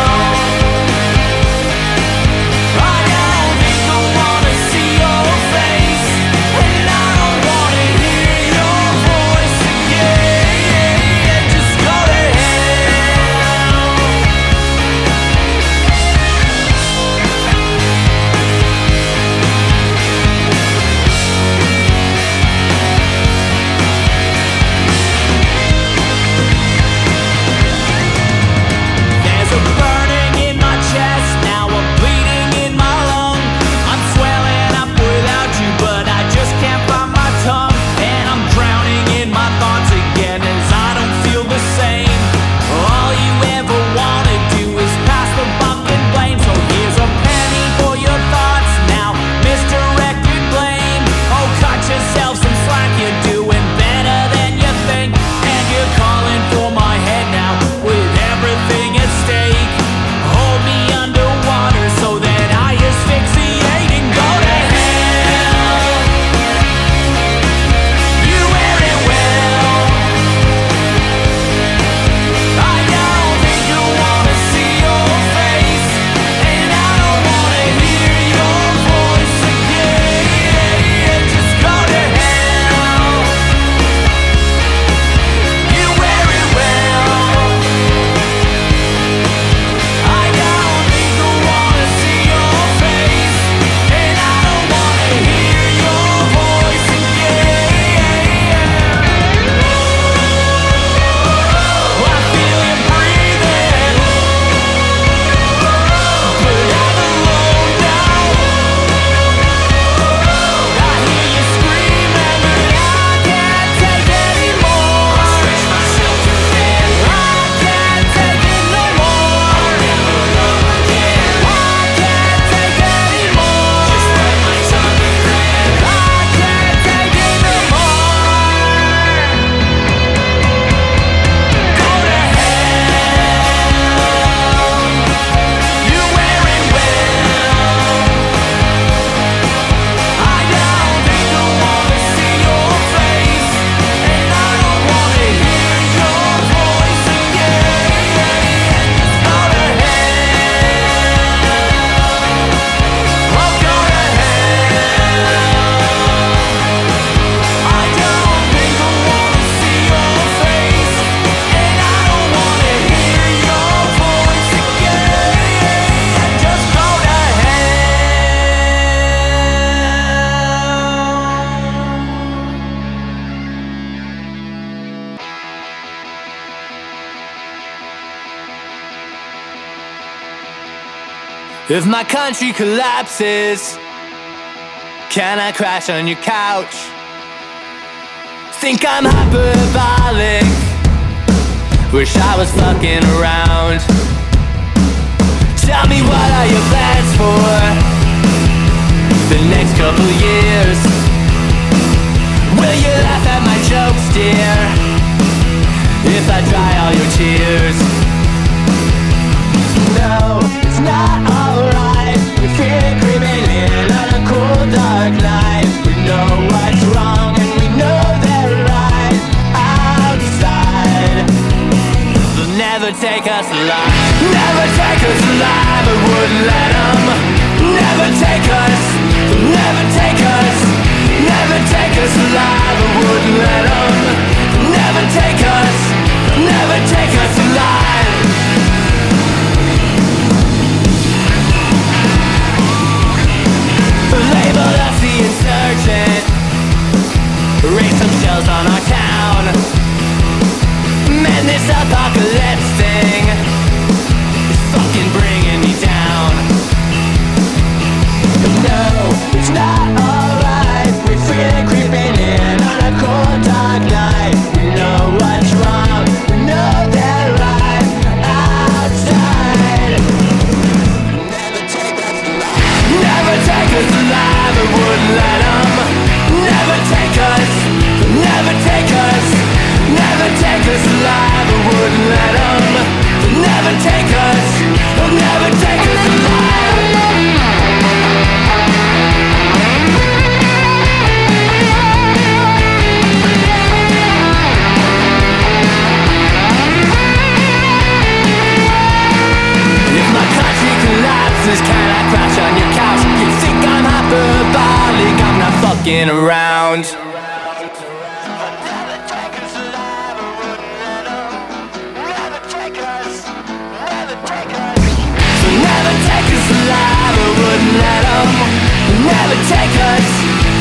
I don't think I wanna see your face, and I don't wanna hear your voice again. Just go to hell. There's a burning in my chest, now a bleeding in my lung. I'm swelling up without you, but I just can't find my tongue. And I'm drowning in my thoughts again, as I don't feel the same. All you ever wanna do is pass the buck and blame. So here's a penny for your thoughts now, misdirected blame. Oh, cut yourself some slack, you're doing better than you think. And you're calling for my head now, with everything at stake. Hold me underwater so that I asphyxiate and go to hell. You wear it well. I don't think you wanna see your face, and I don't wanna hear your voice again. Just go to hell. You wear it well. I don't think I wanna see your face, and I don't wanna hear your voice again. I feel you breathing, but I'm alone now. I hear you screaming, but I can't take anymore. I stretch myself too thin. I can't take it no more. I'll never love again. I can't take anymore. Just write my tongue and grin. I can't take it no more. Go to hell. You wear it well. I don't think I wanna see your face, and I don't wanna hear your voice again. Go to hell. Oh, go to hell. I don't think I wanna see your face, and I don't wanna hear your voice again. Just go to hell. If my country collapses, can I crash on your couch? Think I'm hyperbolic, wish I was fucking around. Tell me, what are your plans for the next couple years? Will you laugh at my jokes, dear, if I dry all your tears? No, it's not alright. We feel it creeping in on a cool dark night. We know what's wrong and we know they're right outside. They'll never take us alive. Never take us alive, I wouldn't let 'em. Never take us. They'll never take us. Never take us alive, I wouldn't let 'em. They'll never take us. They'll never take us alive. Label us the insurgent, raise some shells on our town. Man, this apocalypse thing is fucking bringing me down. take us alive, they wouldn't let them. They'll never take us, they'll never take us alive. If my country collapses, can I crash on your couch? You think I'm hyperbolic, I'm not fucking around. Never take us,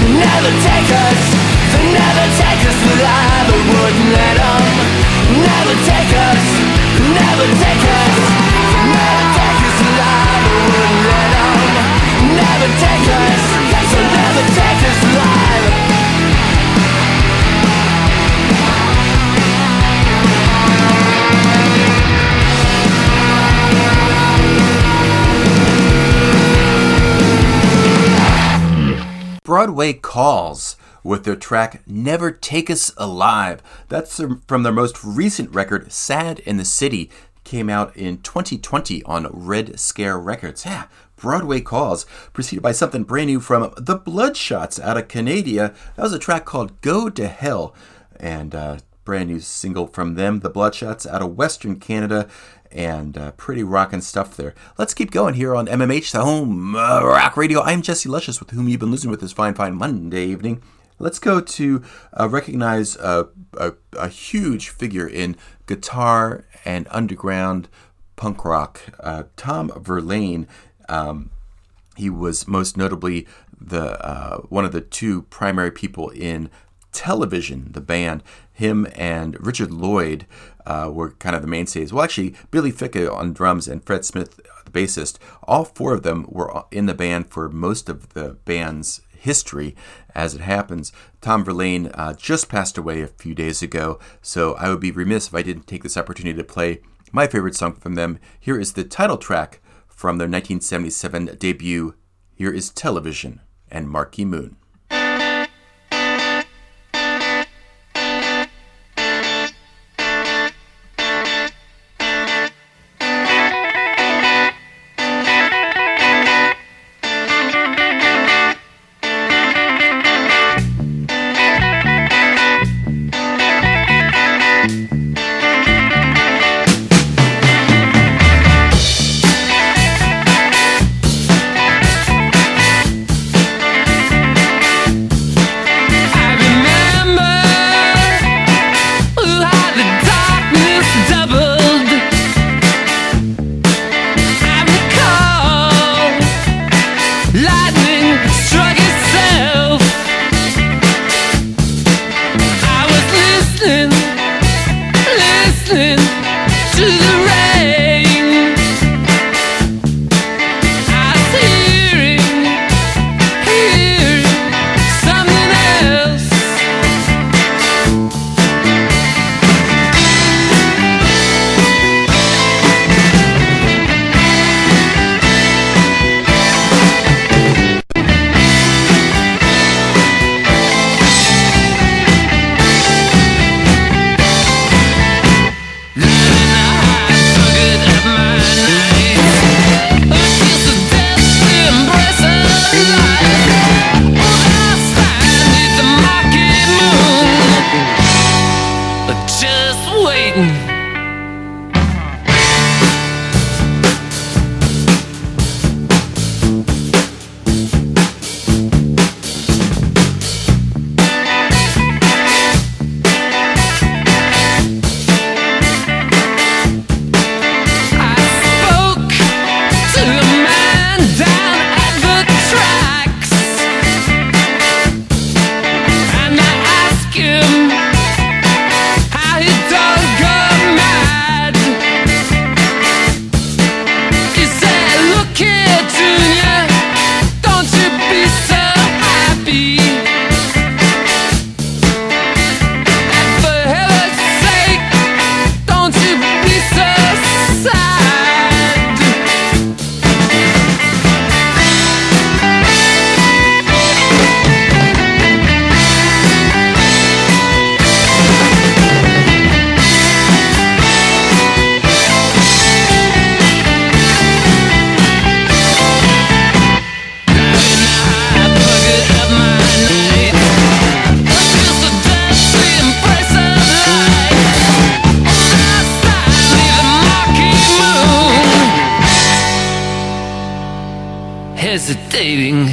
never take us, they never take us alive, they wouldn't let them. Never take us, never take us, they never take us alive, they wouldn't let them. Never take us, so never take us alive. Broadway Calls with their track Never Take Us Alive. That's from their most recent record, Sad in the City, came out in 2020 on Red Scare Records. Yeah, Broadway Calls, preceded by something brand new from The Bloodshots out of Canada. That was a track called Go to Hell, and brand new single from them, The Bloodshots out of Western Canada, and pretty rockin' stuff there. Let's keep going here on MMH, the home rock radio. I'm Jesse Luscious, with whom you've been listening with this fine, fine Monday evening. Let's go to recognize a huge figure in guitar and underground punk rock, Tom Verlaine. He was most notably the one of the two primary people in Television, the band. Him and Richard Lloyd were kind of the mainstays. Well, actually, Billy Ficca on drums and Fred Smith, the bassist, all four of them were in the band for most of the band's history, as it happens. Tom Verlaine just passed away a few days ago, so I would be remiss if I didn't take this opportunity to play my favorite song from them. Here is the title track from their 1977 debut. Here is Television and Marquee Moon. It don't come. hesitating.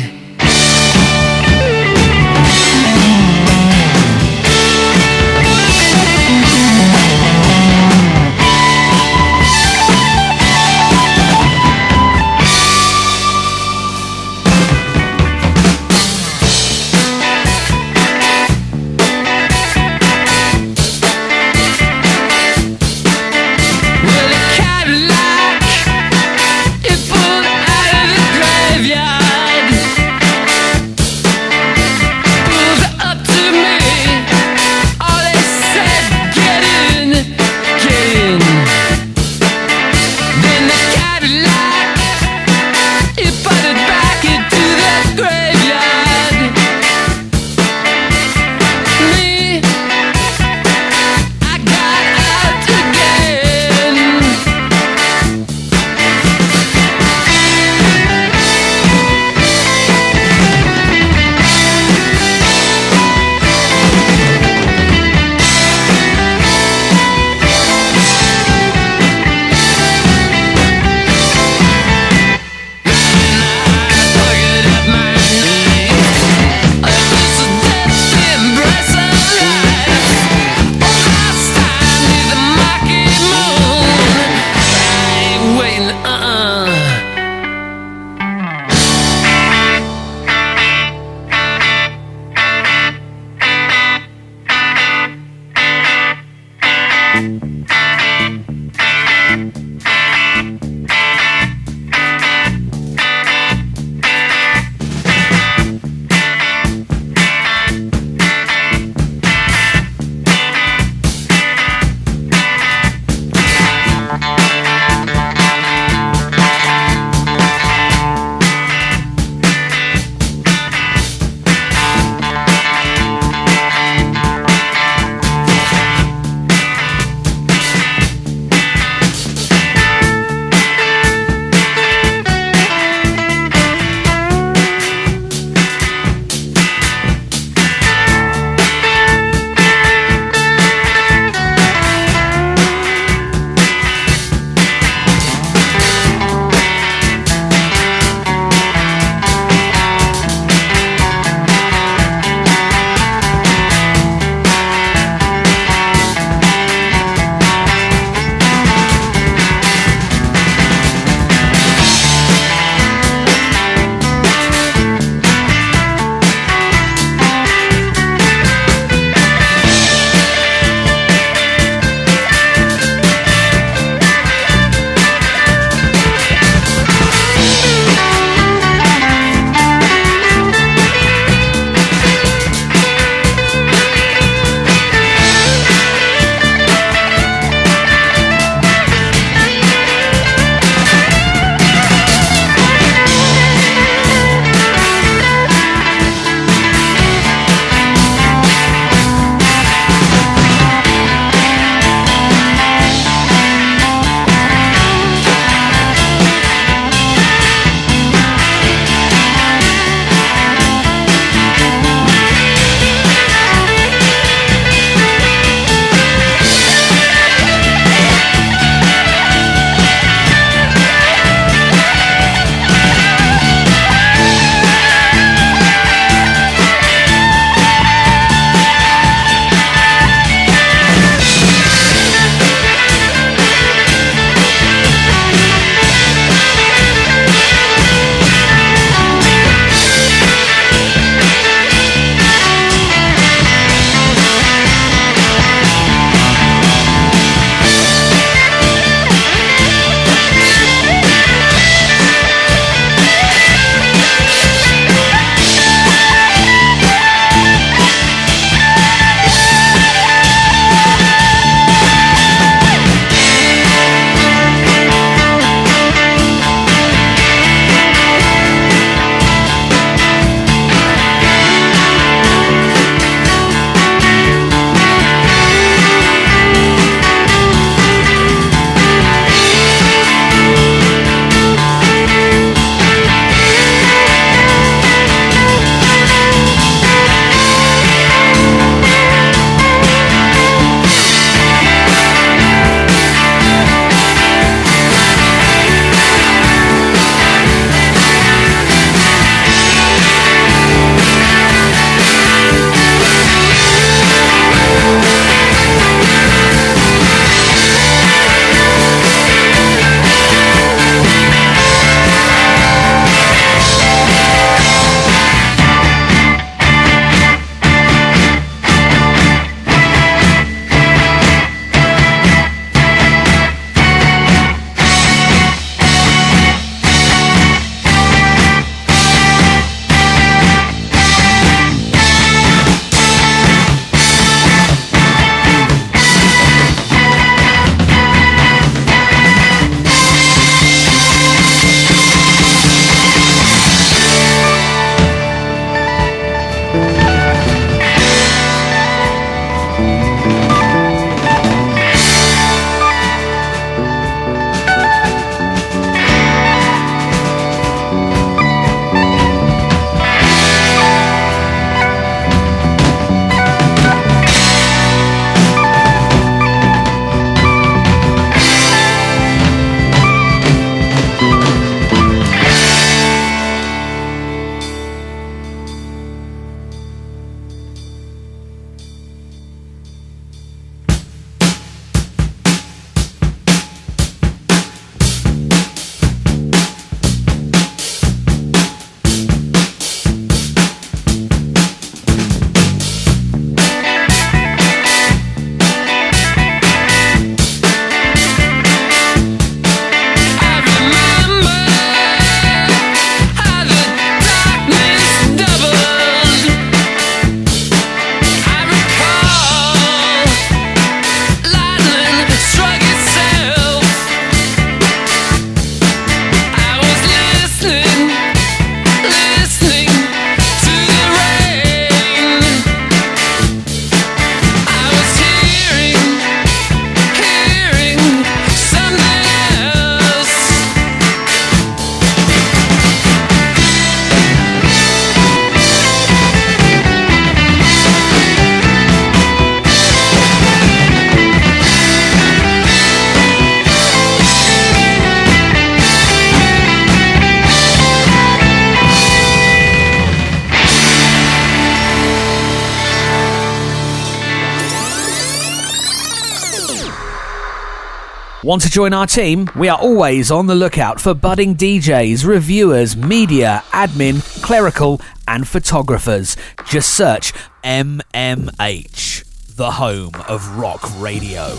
Want to join our team? We are always on the lookout for budding DJs, reviewers, media, admin, clerical, and photographers. Just search MMH, the home of rock radio.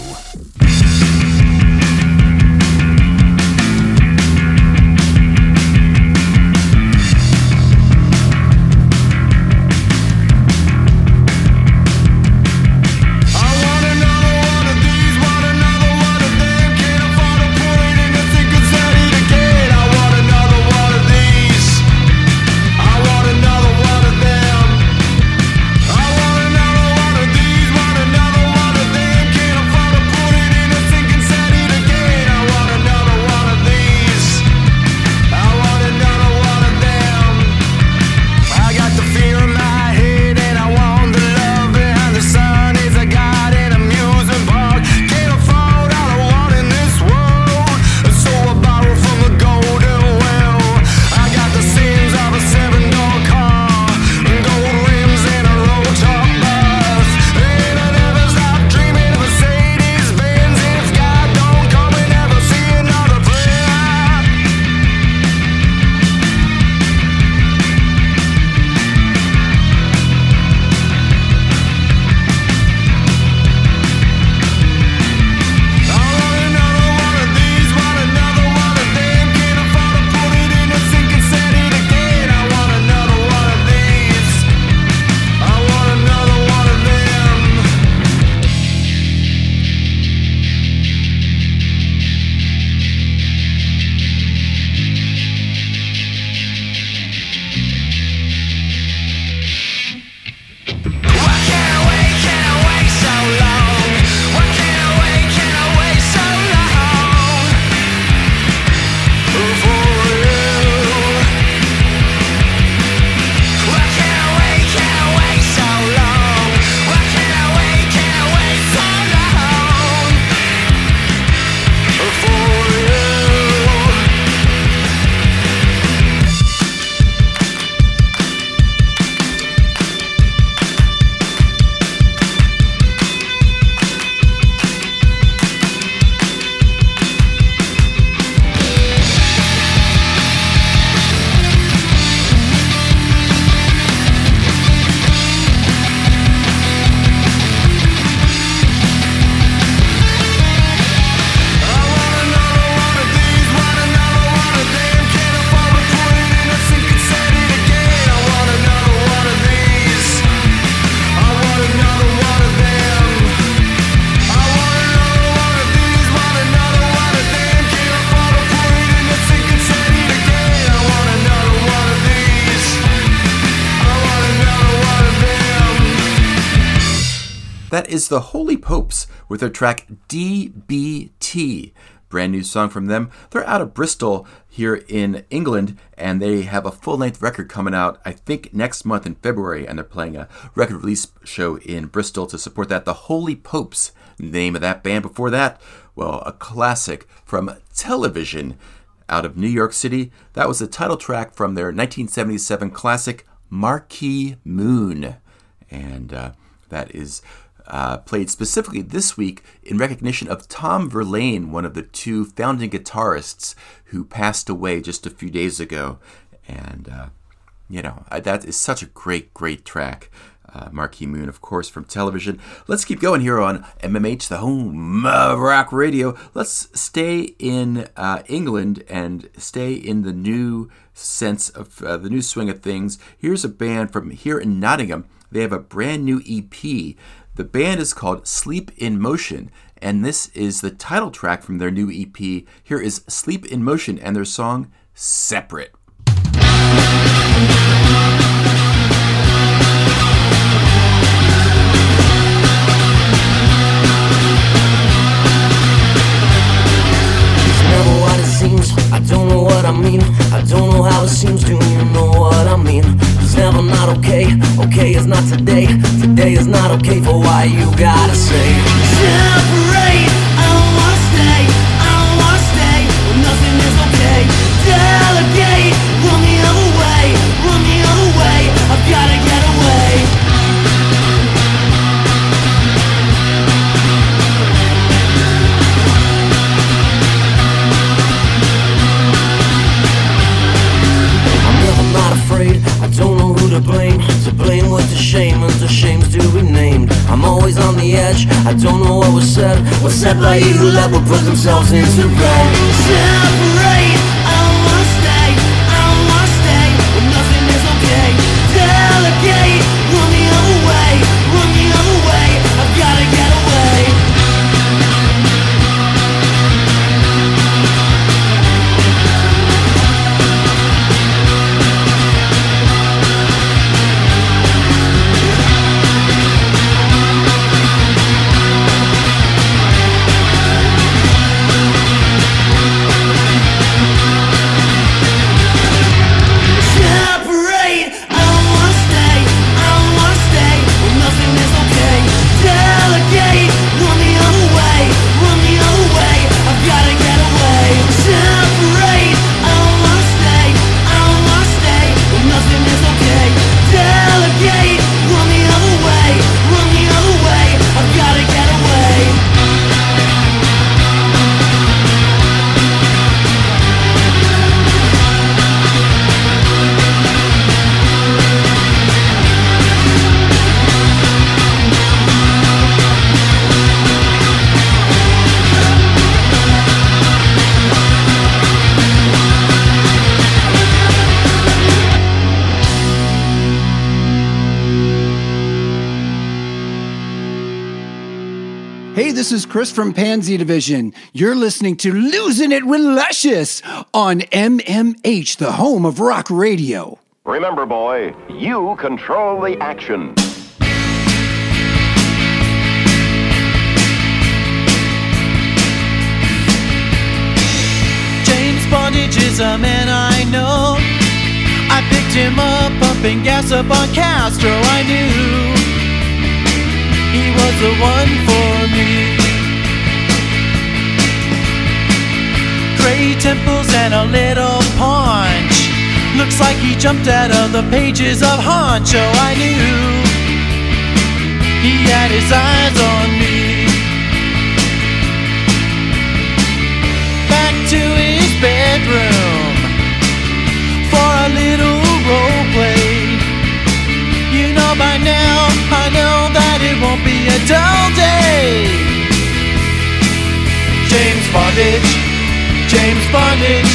Is the Holy Popes with their track DBT. Brand new song from them. They're out of Bristol here in England, and they have a full-length record coming out, I think, next month in February, and they're playing a record release show in Bristol to support that. The Holy Popes, name of that band. Before that, well, a classic from Television out of New York City. That was the title track from their 1977 classic Marquee Moon, and that is... played specifically this week in recognition of Tom Verlaine, one of the two founding guitarists who passed away just a few days ago. And, that is such a great, great track. Marquee Moon, of course, from Television. Let's keep going here on MMH, the home of rock radio. Let's stay in England and stay in the new sense of the new swing of things. Here's a band from here in Nottingham. They have a brand new EP. The band is called Sleep in Motion, and this is the title track from their new EP. Here is Sleep in Motion and their song, Separate. I don't know what I mean, I don't know how it seems, do you know what I mean? It's never not okay, okay is not today, today is not okay for why you gotta say separate, I don't wanna stay, I don't wanna stay, nothing is okay, delegate, run the other way, I've gotta get away. always on the edge. I don't know what was said. What's said by you who let will put themselves into bed. Separate, I wanna stay, I wanna stay, when nothing is okay. Delegate, run the other way, run the other way. I've gotta get away. This is Chris from Pansy Division. You're listening to Losing It with Luscious on MMH, the home of rock radio. Remember, boy, you control the action. James Bondage is a man I know. I picked him up, pumping gas up on Castro, I knew. He was the one for me. Grey temples and a little paunch. Looks like he jumped out of the pages of Honcho. I knew he had his eyes on me. Back to his bedroom for a little role play. You know by now, I know that it won't be a dull day. James Bondage, James Bondage.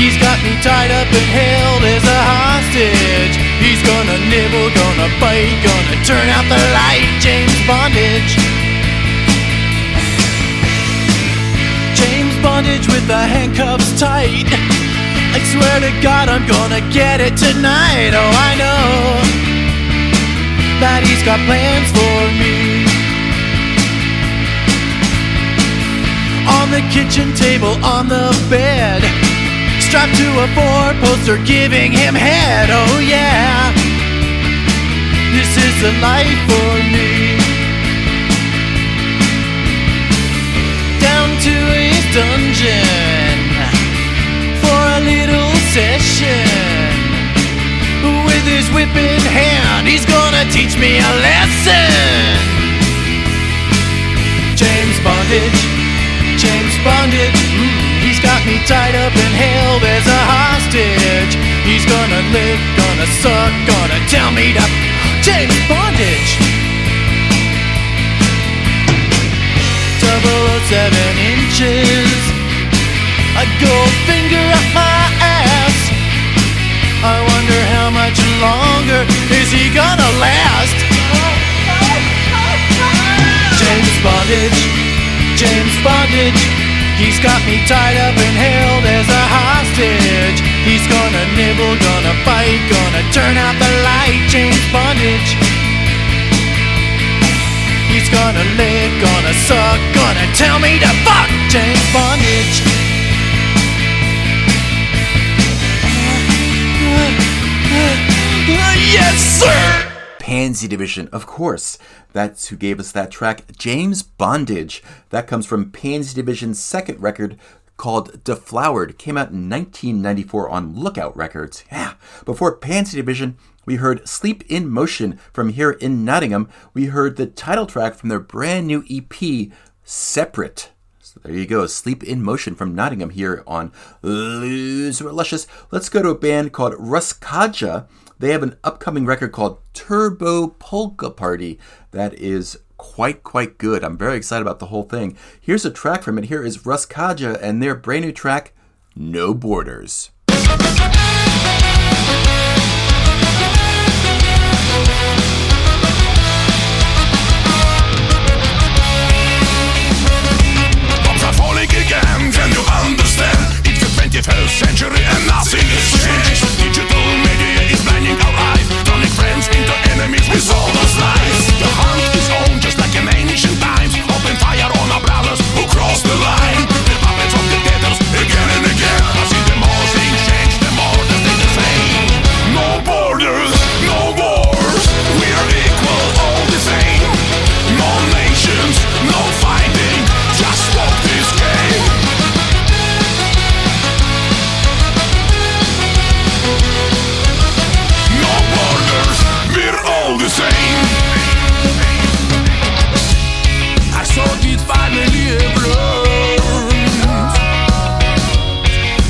He's got me tied up and held as a hostage. He's gonna nibble, gonna bite, gonna turn out the light. James Bondage. James Bondage with the handcuffs tight. I swear to God I'm gonna get it tonight. Oh, I know that he's got plans for me. On the kitchen table, on the bed, strapped to a four-poster, giving him head. Oh yeah, this is the life for me. Down to his dungeon for a little session. With his whip in hand, he's gonna teach me a lesson. James Bondage, James Bondage. He's got me tied up and held as a hostage. He's gonna lick, gonna suck, gonna tell me to. James Bondage. 007 inches, a gold finger up my ass. I wonder how much longer is he gonna last? James Bondage, James Bondage. He's got me tied up and held as a hostage. He's gonna nibble, gonna bite, gonna turn out the light. James Bondage. He's gonna lick, gonna suck, gonna tell me to fuck. James Bondage. Yes, sir! Pansy Division, of course. That's who gave us that track, James Bondage. That comes from Pansy Division's second record called Deflowered. Came out in 1994 on Lookout Records. Yeah. Before Pansy Division, we heard Sleep in Motion from here in Nottingham. We heard the title track from their brand new EP, Separate. So there you go, Sleep in Motion from Nottingham here on Luscious. Let's go to a band called Russkaja. They have an upcoming record called Turbo Polka Party that is quite good. I'm very excited about the whole thing. Here's a track from it. Here is Russkaja and their brand new track, No Borders. Can you understand? It's the 21st century and nothing is changed. Digital media is blinding our eyes, turning friends into enemies with all those lies. The hunt is on just like in ancient times. Open fire on our brothers who cross the line. The puppets of dictators again and again. I see the more things change, the more they stay the same. No borders, no wars. We are equal, all the same. No nations, no fighting. Just walk this game. All the same. I thought you'd finally have learned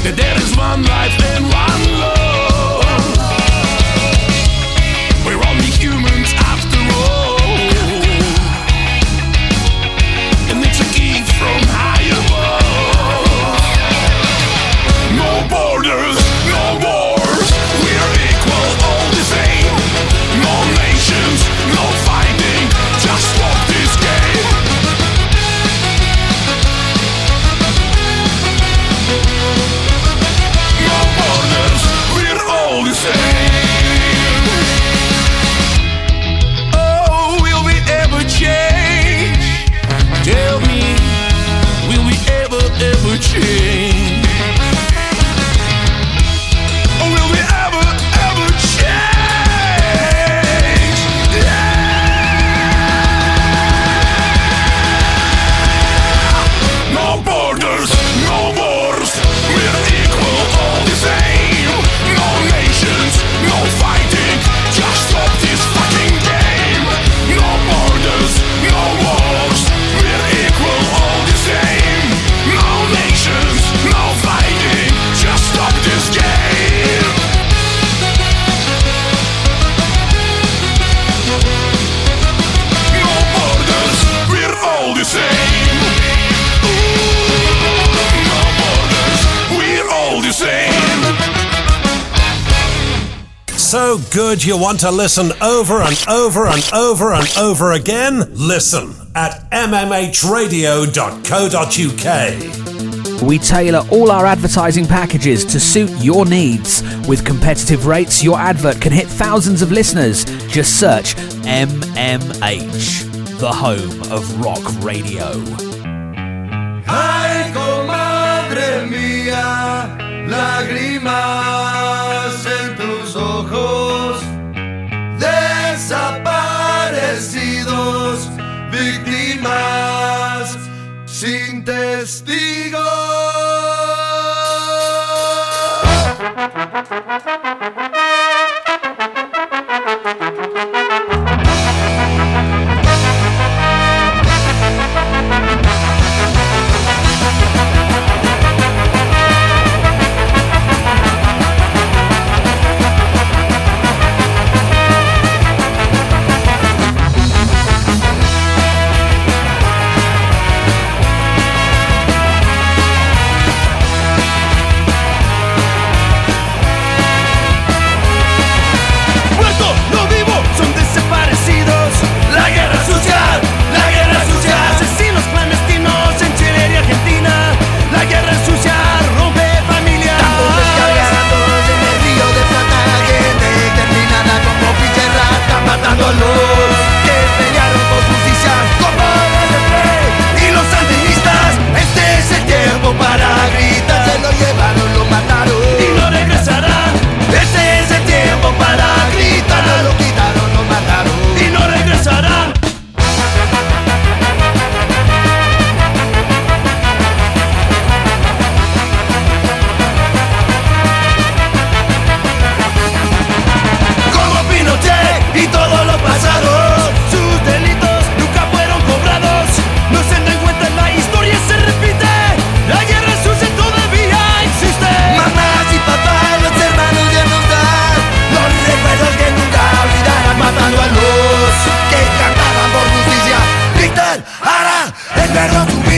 that there is one life and one love. We're only humans after all, and it's a gift from high above. No borders, no wars. We are equal, all the same. No nations, no fighting, just stop this game. No borders, we're all the same. Oh, will we ever change? Tell me, will we ever change? Oh, will we ever change? So good you want to listen over and over and over and over again? Listen at mmhradio.co.uk. We tailor all our advertising packages to suit your needs. With competitive rates, your advert can hit thousands of listeners. Just search MMH, the home of rock radio. Ay, comadre mía, lágrimas en tu ojos desaparecidos, víctimas sin testigos.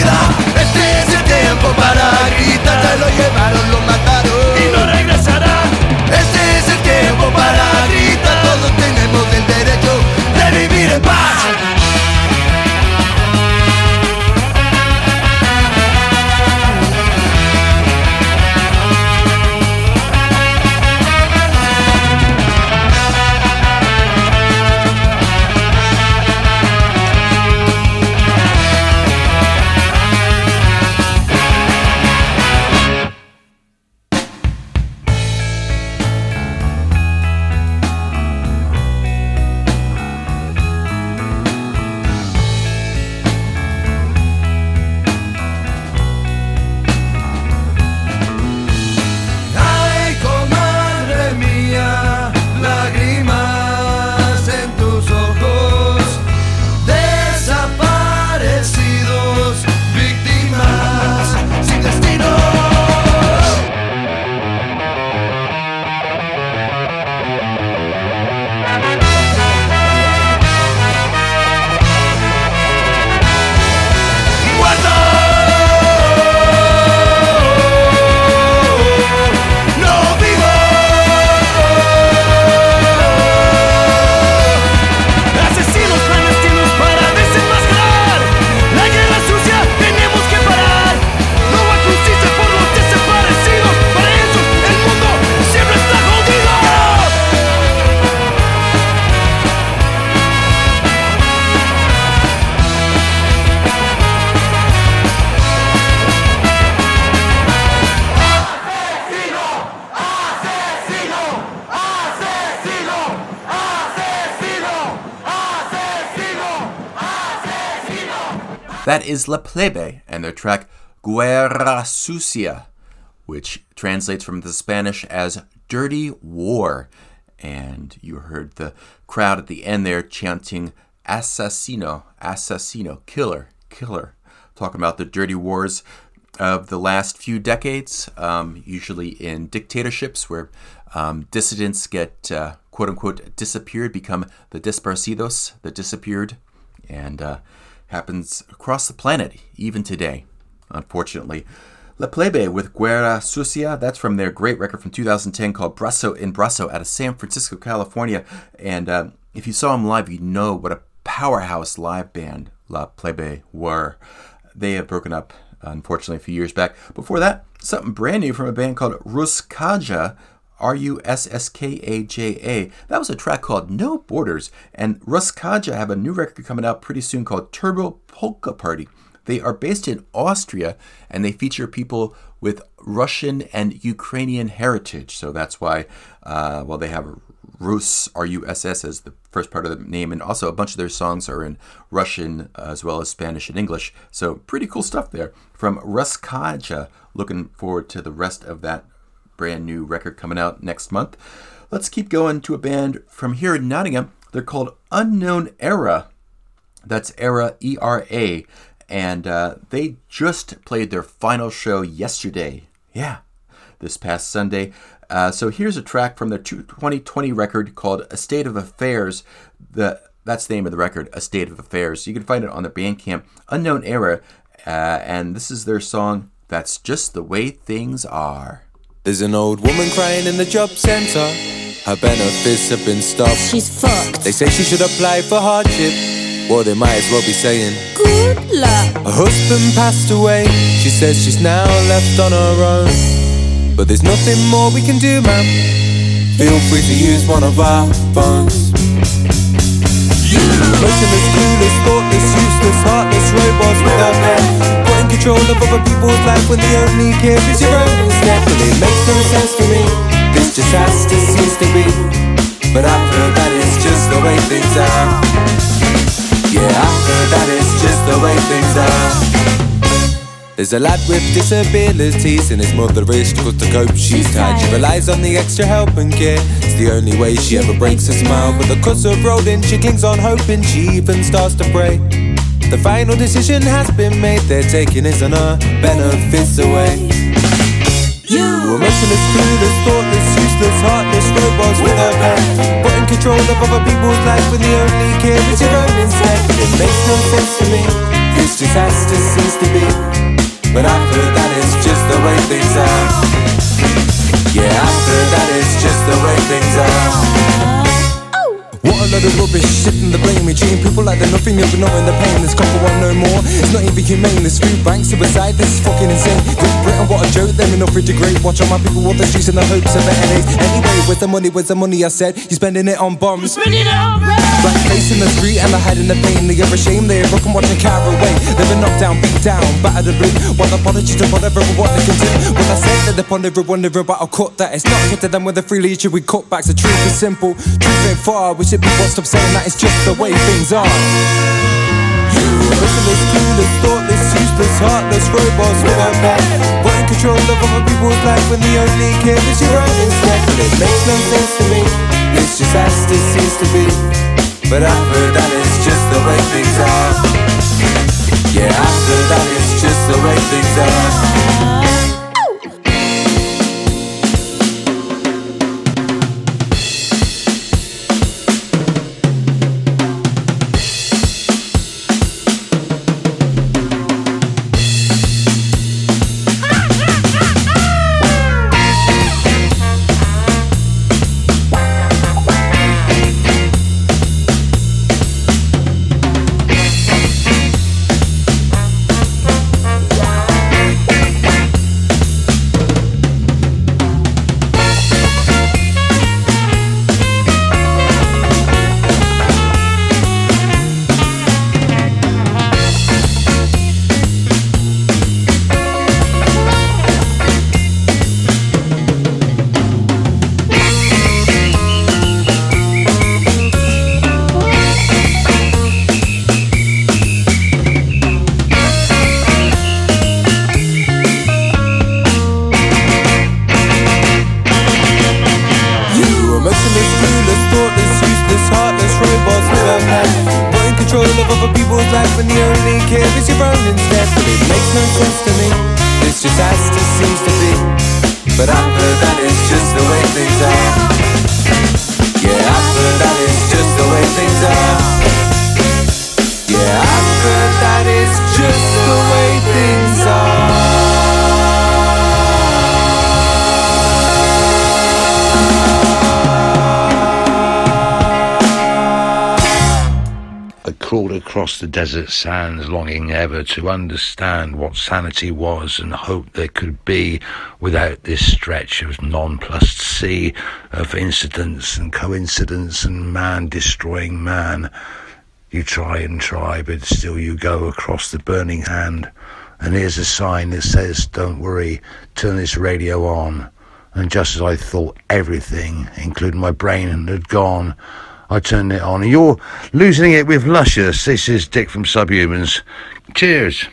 vida. Este es el tiempo para gritar. Se lo llevaron, lo mataron y no regresará. Este es el tiempo para gritar. Todos tenemos el derecho de vivir en paz. That is La Plebe and their track Guerra Sucia, which translates from the Spanish as Dirty War. And you heard the crowd at the end there chanting Asesino, Asesino, Killer, Killer, talking about the dirty wars of the last few decades, usually in dictatorships where dissidents get, quote-unquote, disappeared, become the disparcidos, the disappeared, and happens across the planet, even today, unfortunately. La Plebe with Guerra Sucia, that's from their great record from 2010 called Brazo in Brazo out of San Francisco, California. And if you saw them live, you'd know what a powerhouse live band La Plebe were. They have broken up, unfortunately, a few years back. Before that, something brand new from a band called Russkaja, Russkaja. That was a track called No Borders, and Russkaja have a new record coming out pretty soon called Turbo Polka Party. They are based in Austria, and they feature people with Russian and Ukrainian heritage, so that's why, well, they have Russ, R-U-S-S, as the first part of the name, and also a bunch of their songs are in Russian as well as Spanish and English, so pretty cool stuff there from Russkaja. Looking forward to the rest of that brand new record coming out next month. Let's keep going to a band from here in Nottingham. They're called Unknown Era. That's Era, E-R-A. And they just played their final show yesterday. Yeah, this past Sunday. So here's a track from their 2020 record called A State of Affairs. That's the name of the record, A State of Affairs. You can find it on their Bandcamp, Unknown Era. And this is their song, That's Just the Way Things Are. There's an old woman crying in the job centre. Her benefits have been stopped. She's fucked. They say she should apply for hardship. Well, they might as well be saying good luck. Her husband passed away. She says she's now left on her own. But there's nothing more we can do, ma'am. Feel free to use one of our phones. You motionless, clueless, thoughtless, useless, heartless robots without hair. Control of other people's life when the only care is your own. Definitely makes no sense to me. This just has to cease to be. But I've heard that it's just the way things are. Yeah, I've heard that it's just the way things are. There's a lad with disabilities and his mother is difficult to cope. She's tired, she relies on the extra help and care. It's the only way she ever breaks a smile. But the cuts are rolling, she clings on hoping. She even starts to pray. The final decision has been made. They're taking his and her benefits away. You emotionless, clueless, thoughtless, useless, heartless robots with a pen. But in control of other people's life when the only care is your own instead. It makes no sense to me. This just has to cease to be. than nothing, you're ignoring the pain. This couple want no more, it's not even humane. This food bank suicide, this is fucking insane. Great Britain, what a joke, they're enough to degrade. Watch all my people off the streets in the hopes of better days. Anyway, where's the money I said? You're spending it on bombs, you're spending it on bombs. Black face in the street and I hide in the pain. They are ashamed, they rock and watch and carry away. They've been knocked down, beat down, battered and blue. What apologies to whatever, what they can do. When I said that they ponder, wonder about a cut that it's not hit to them with a free leadership with cutbacks. The truth is simple, truth ain't far. We should be what's up saying that it's just the way things are. Listenless, clueless, thoughtless, useless, heartless robots with a back. What in control of other people's life when the only care is your own instead? But it makes no sense to me, it's just as it seems to be. But after that it's just the way things are. Yeah, after that it's just the way things are. The desert sands, longing ever to understand what sanity was and hope there could be without this stretch of nonplussed sea of incidents and coincidence and man destroying man. You try and try, but still you go across the burning hand. And here's a sign that says, don't worry, turn this radio on. And just as I thought everything, including my brain, had gone, I turned it on. You're losing it with Luscious. This is Dick from Subhumans. Cheers.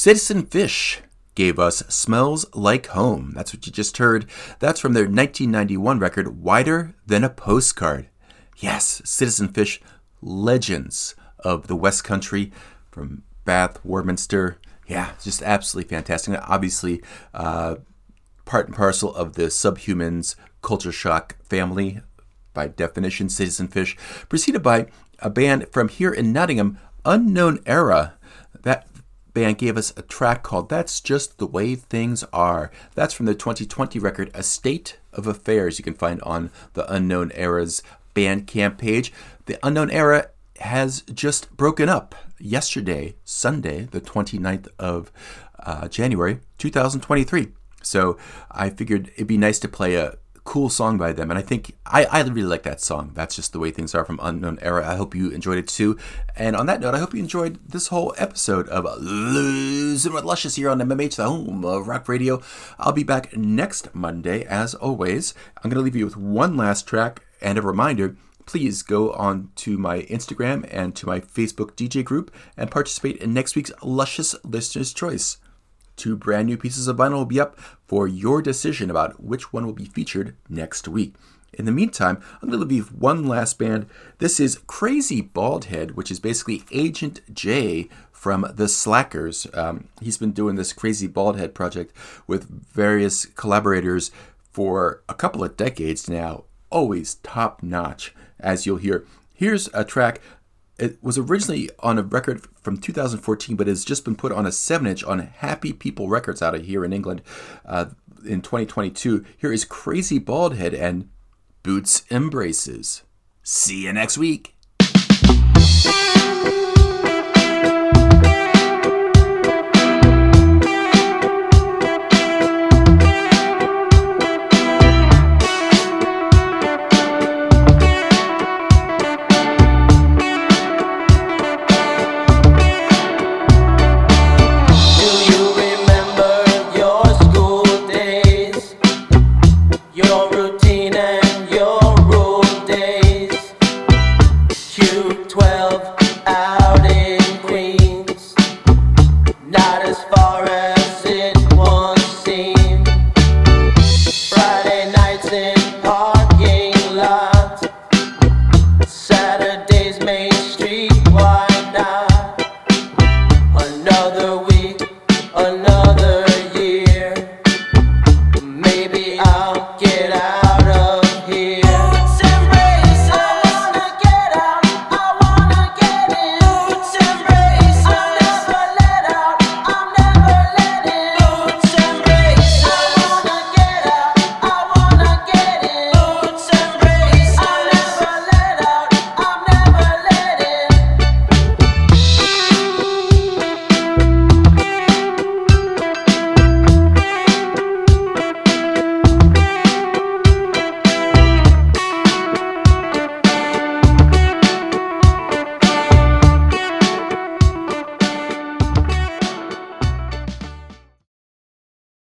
Citizen Fish gave us Smells Like Home. That's what you just heard. That's from their 1991 record, Wider Than a Postcard. Yes, Citizen Fish, legends of the West Country from Bath, Warminster. Yeah, just absolutely fantastic. And obviously, part and parcel of the Subhumans Culture Shock family. By definition, Citizen Fish. Preceded by a band from here in Nottingham, Unknown Era. That band gave us a track called That's Just the Way Things Are. That's from the 2020 record, A State of Affairs. You can find on the Unknown Era's Bandcamp page. The Unknown Era has just broken up yesterday, Sunday, the 29th of January, 2023. So I figured it'd be nice to play a cool song by them, and I think I really like that song. That's just the way things are from Unknown Era. I hope you enjoyed it too. And on that note, I hope you enjoyed this whole episode of Losing with Luscious here on MMH, the home of rock radio. I'll be back next Monday, as always. I'm going to leave you with one last track and a reminder. Please go on to my Instagram and to my Facebook DJ group and participate in next week's Luscious Listener's Choice. 2 brand new pieces of vinyl will be up for your decision about which one will be featured next week. In the meantime, I'm going to leave one last band. This is Crazy Baldhead, which is basically Agent J from The Slackers. He's been doing this Crazy Baldhead project with various collaborators for a couple of decades now. Always top notch, as you'll hear. Here's a track. It was originally on a record from 2014, but it's just been put on a 7-inch on Happy People Records out of here in England in 2022. Here is Crazy Baldhead and Boots Embraces. See you next week. Not as far as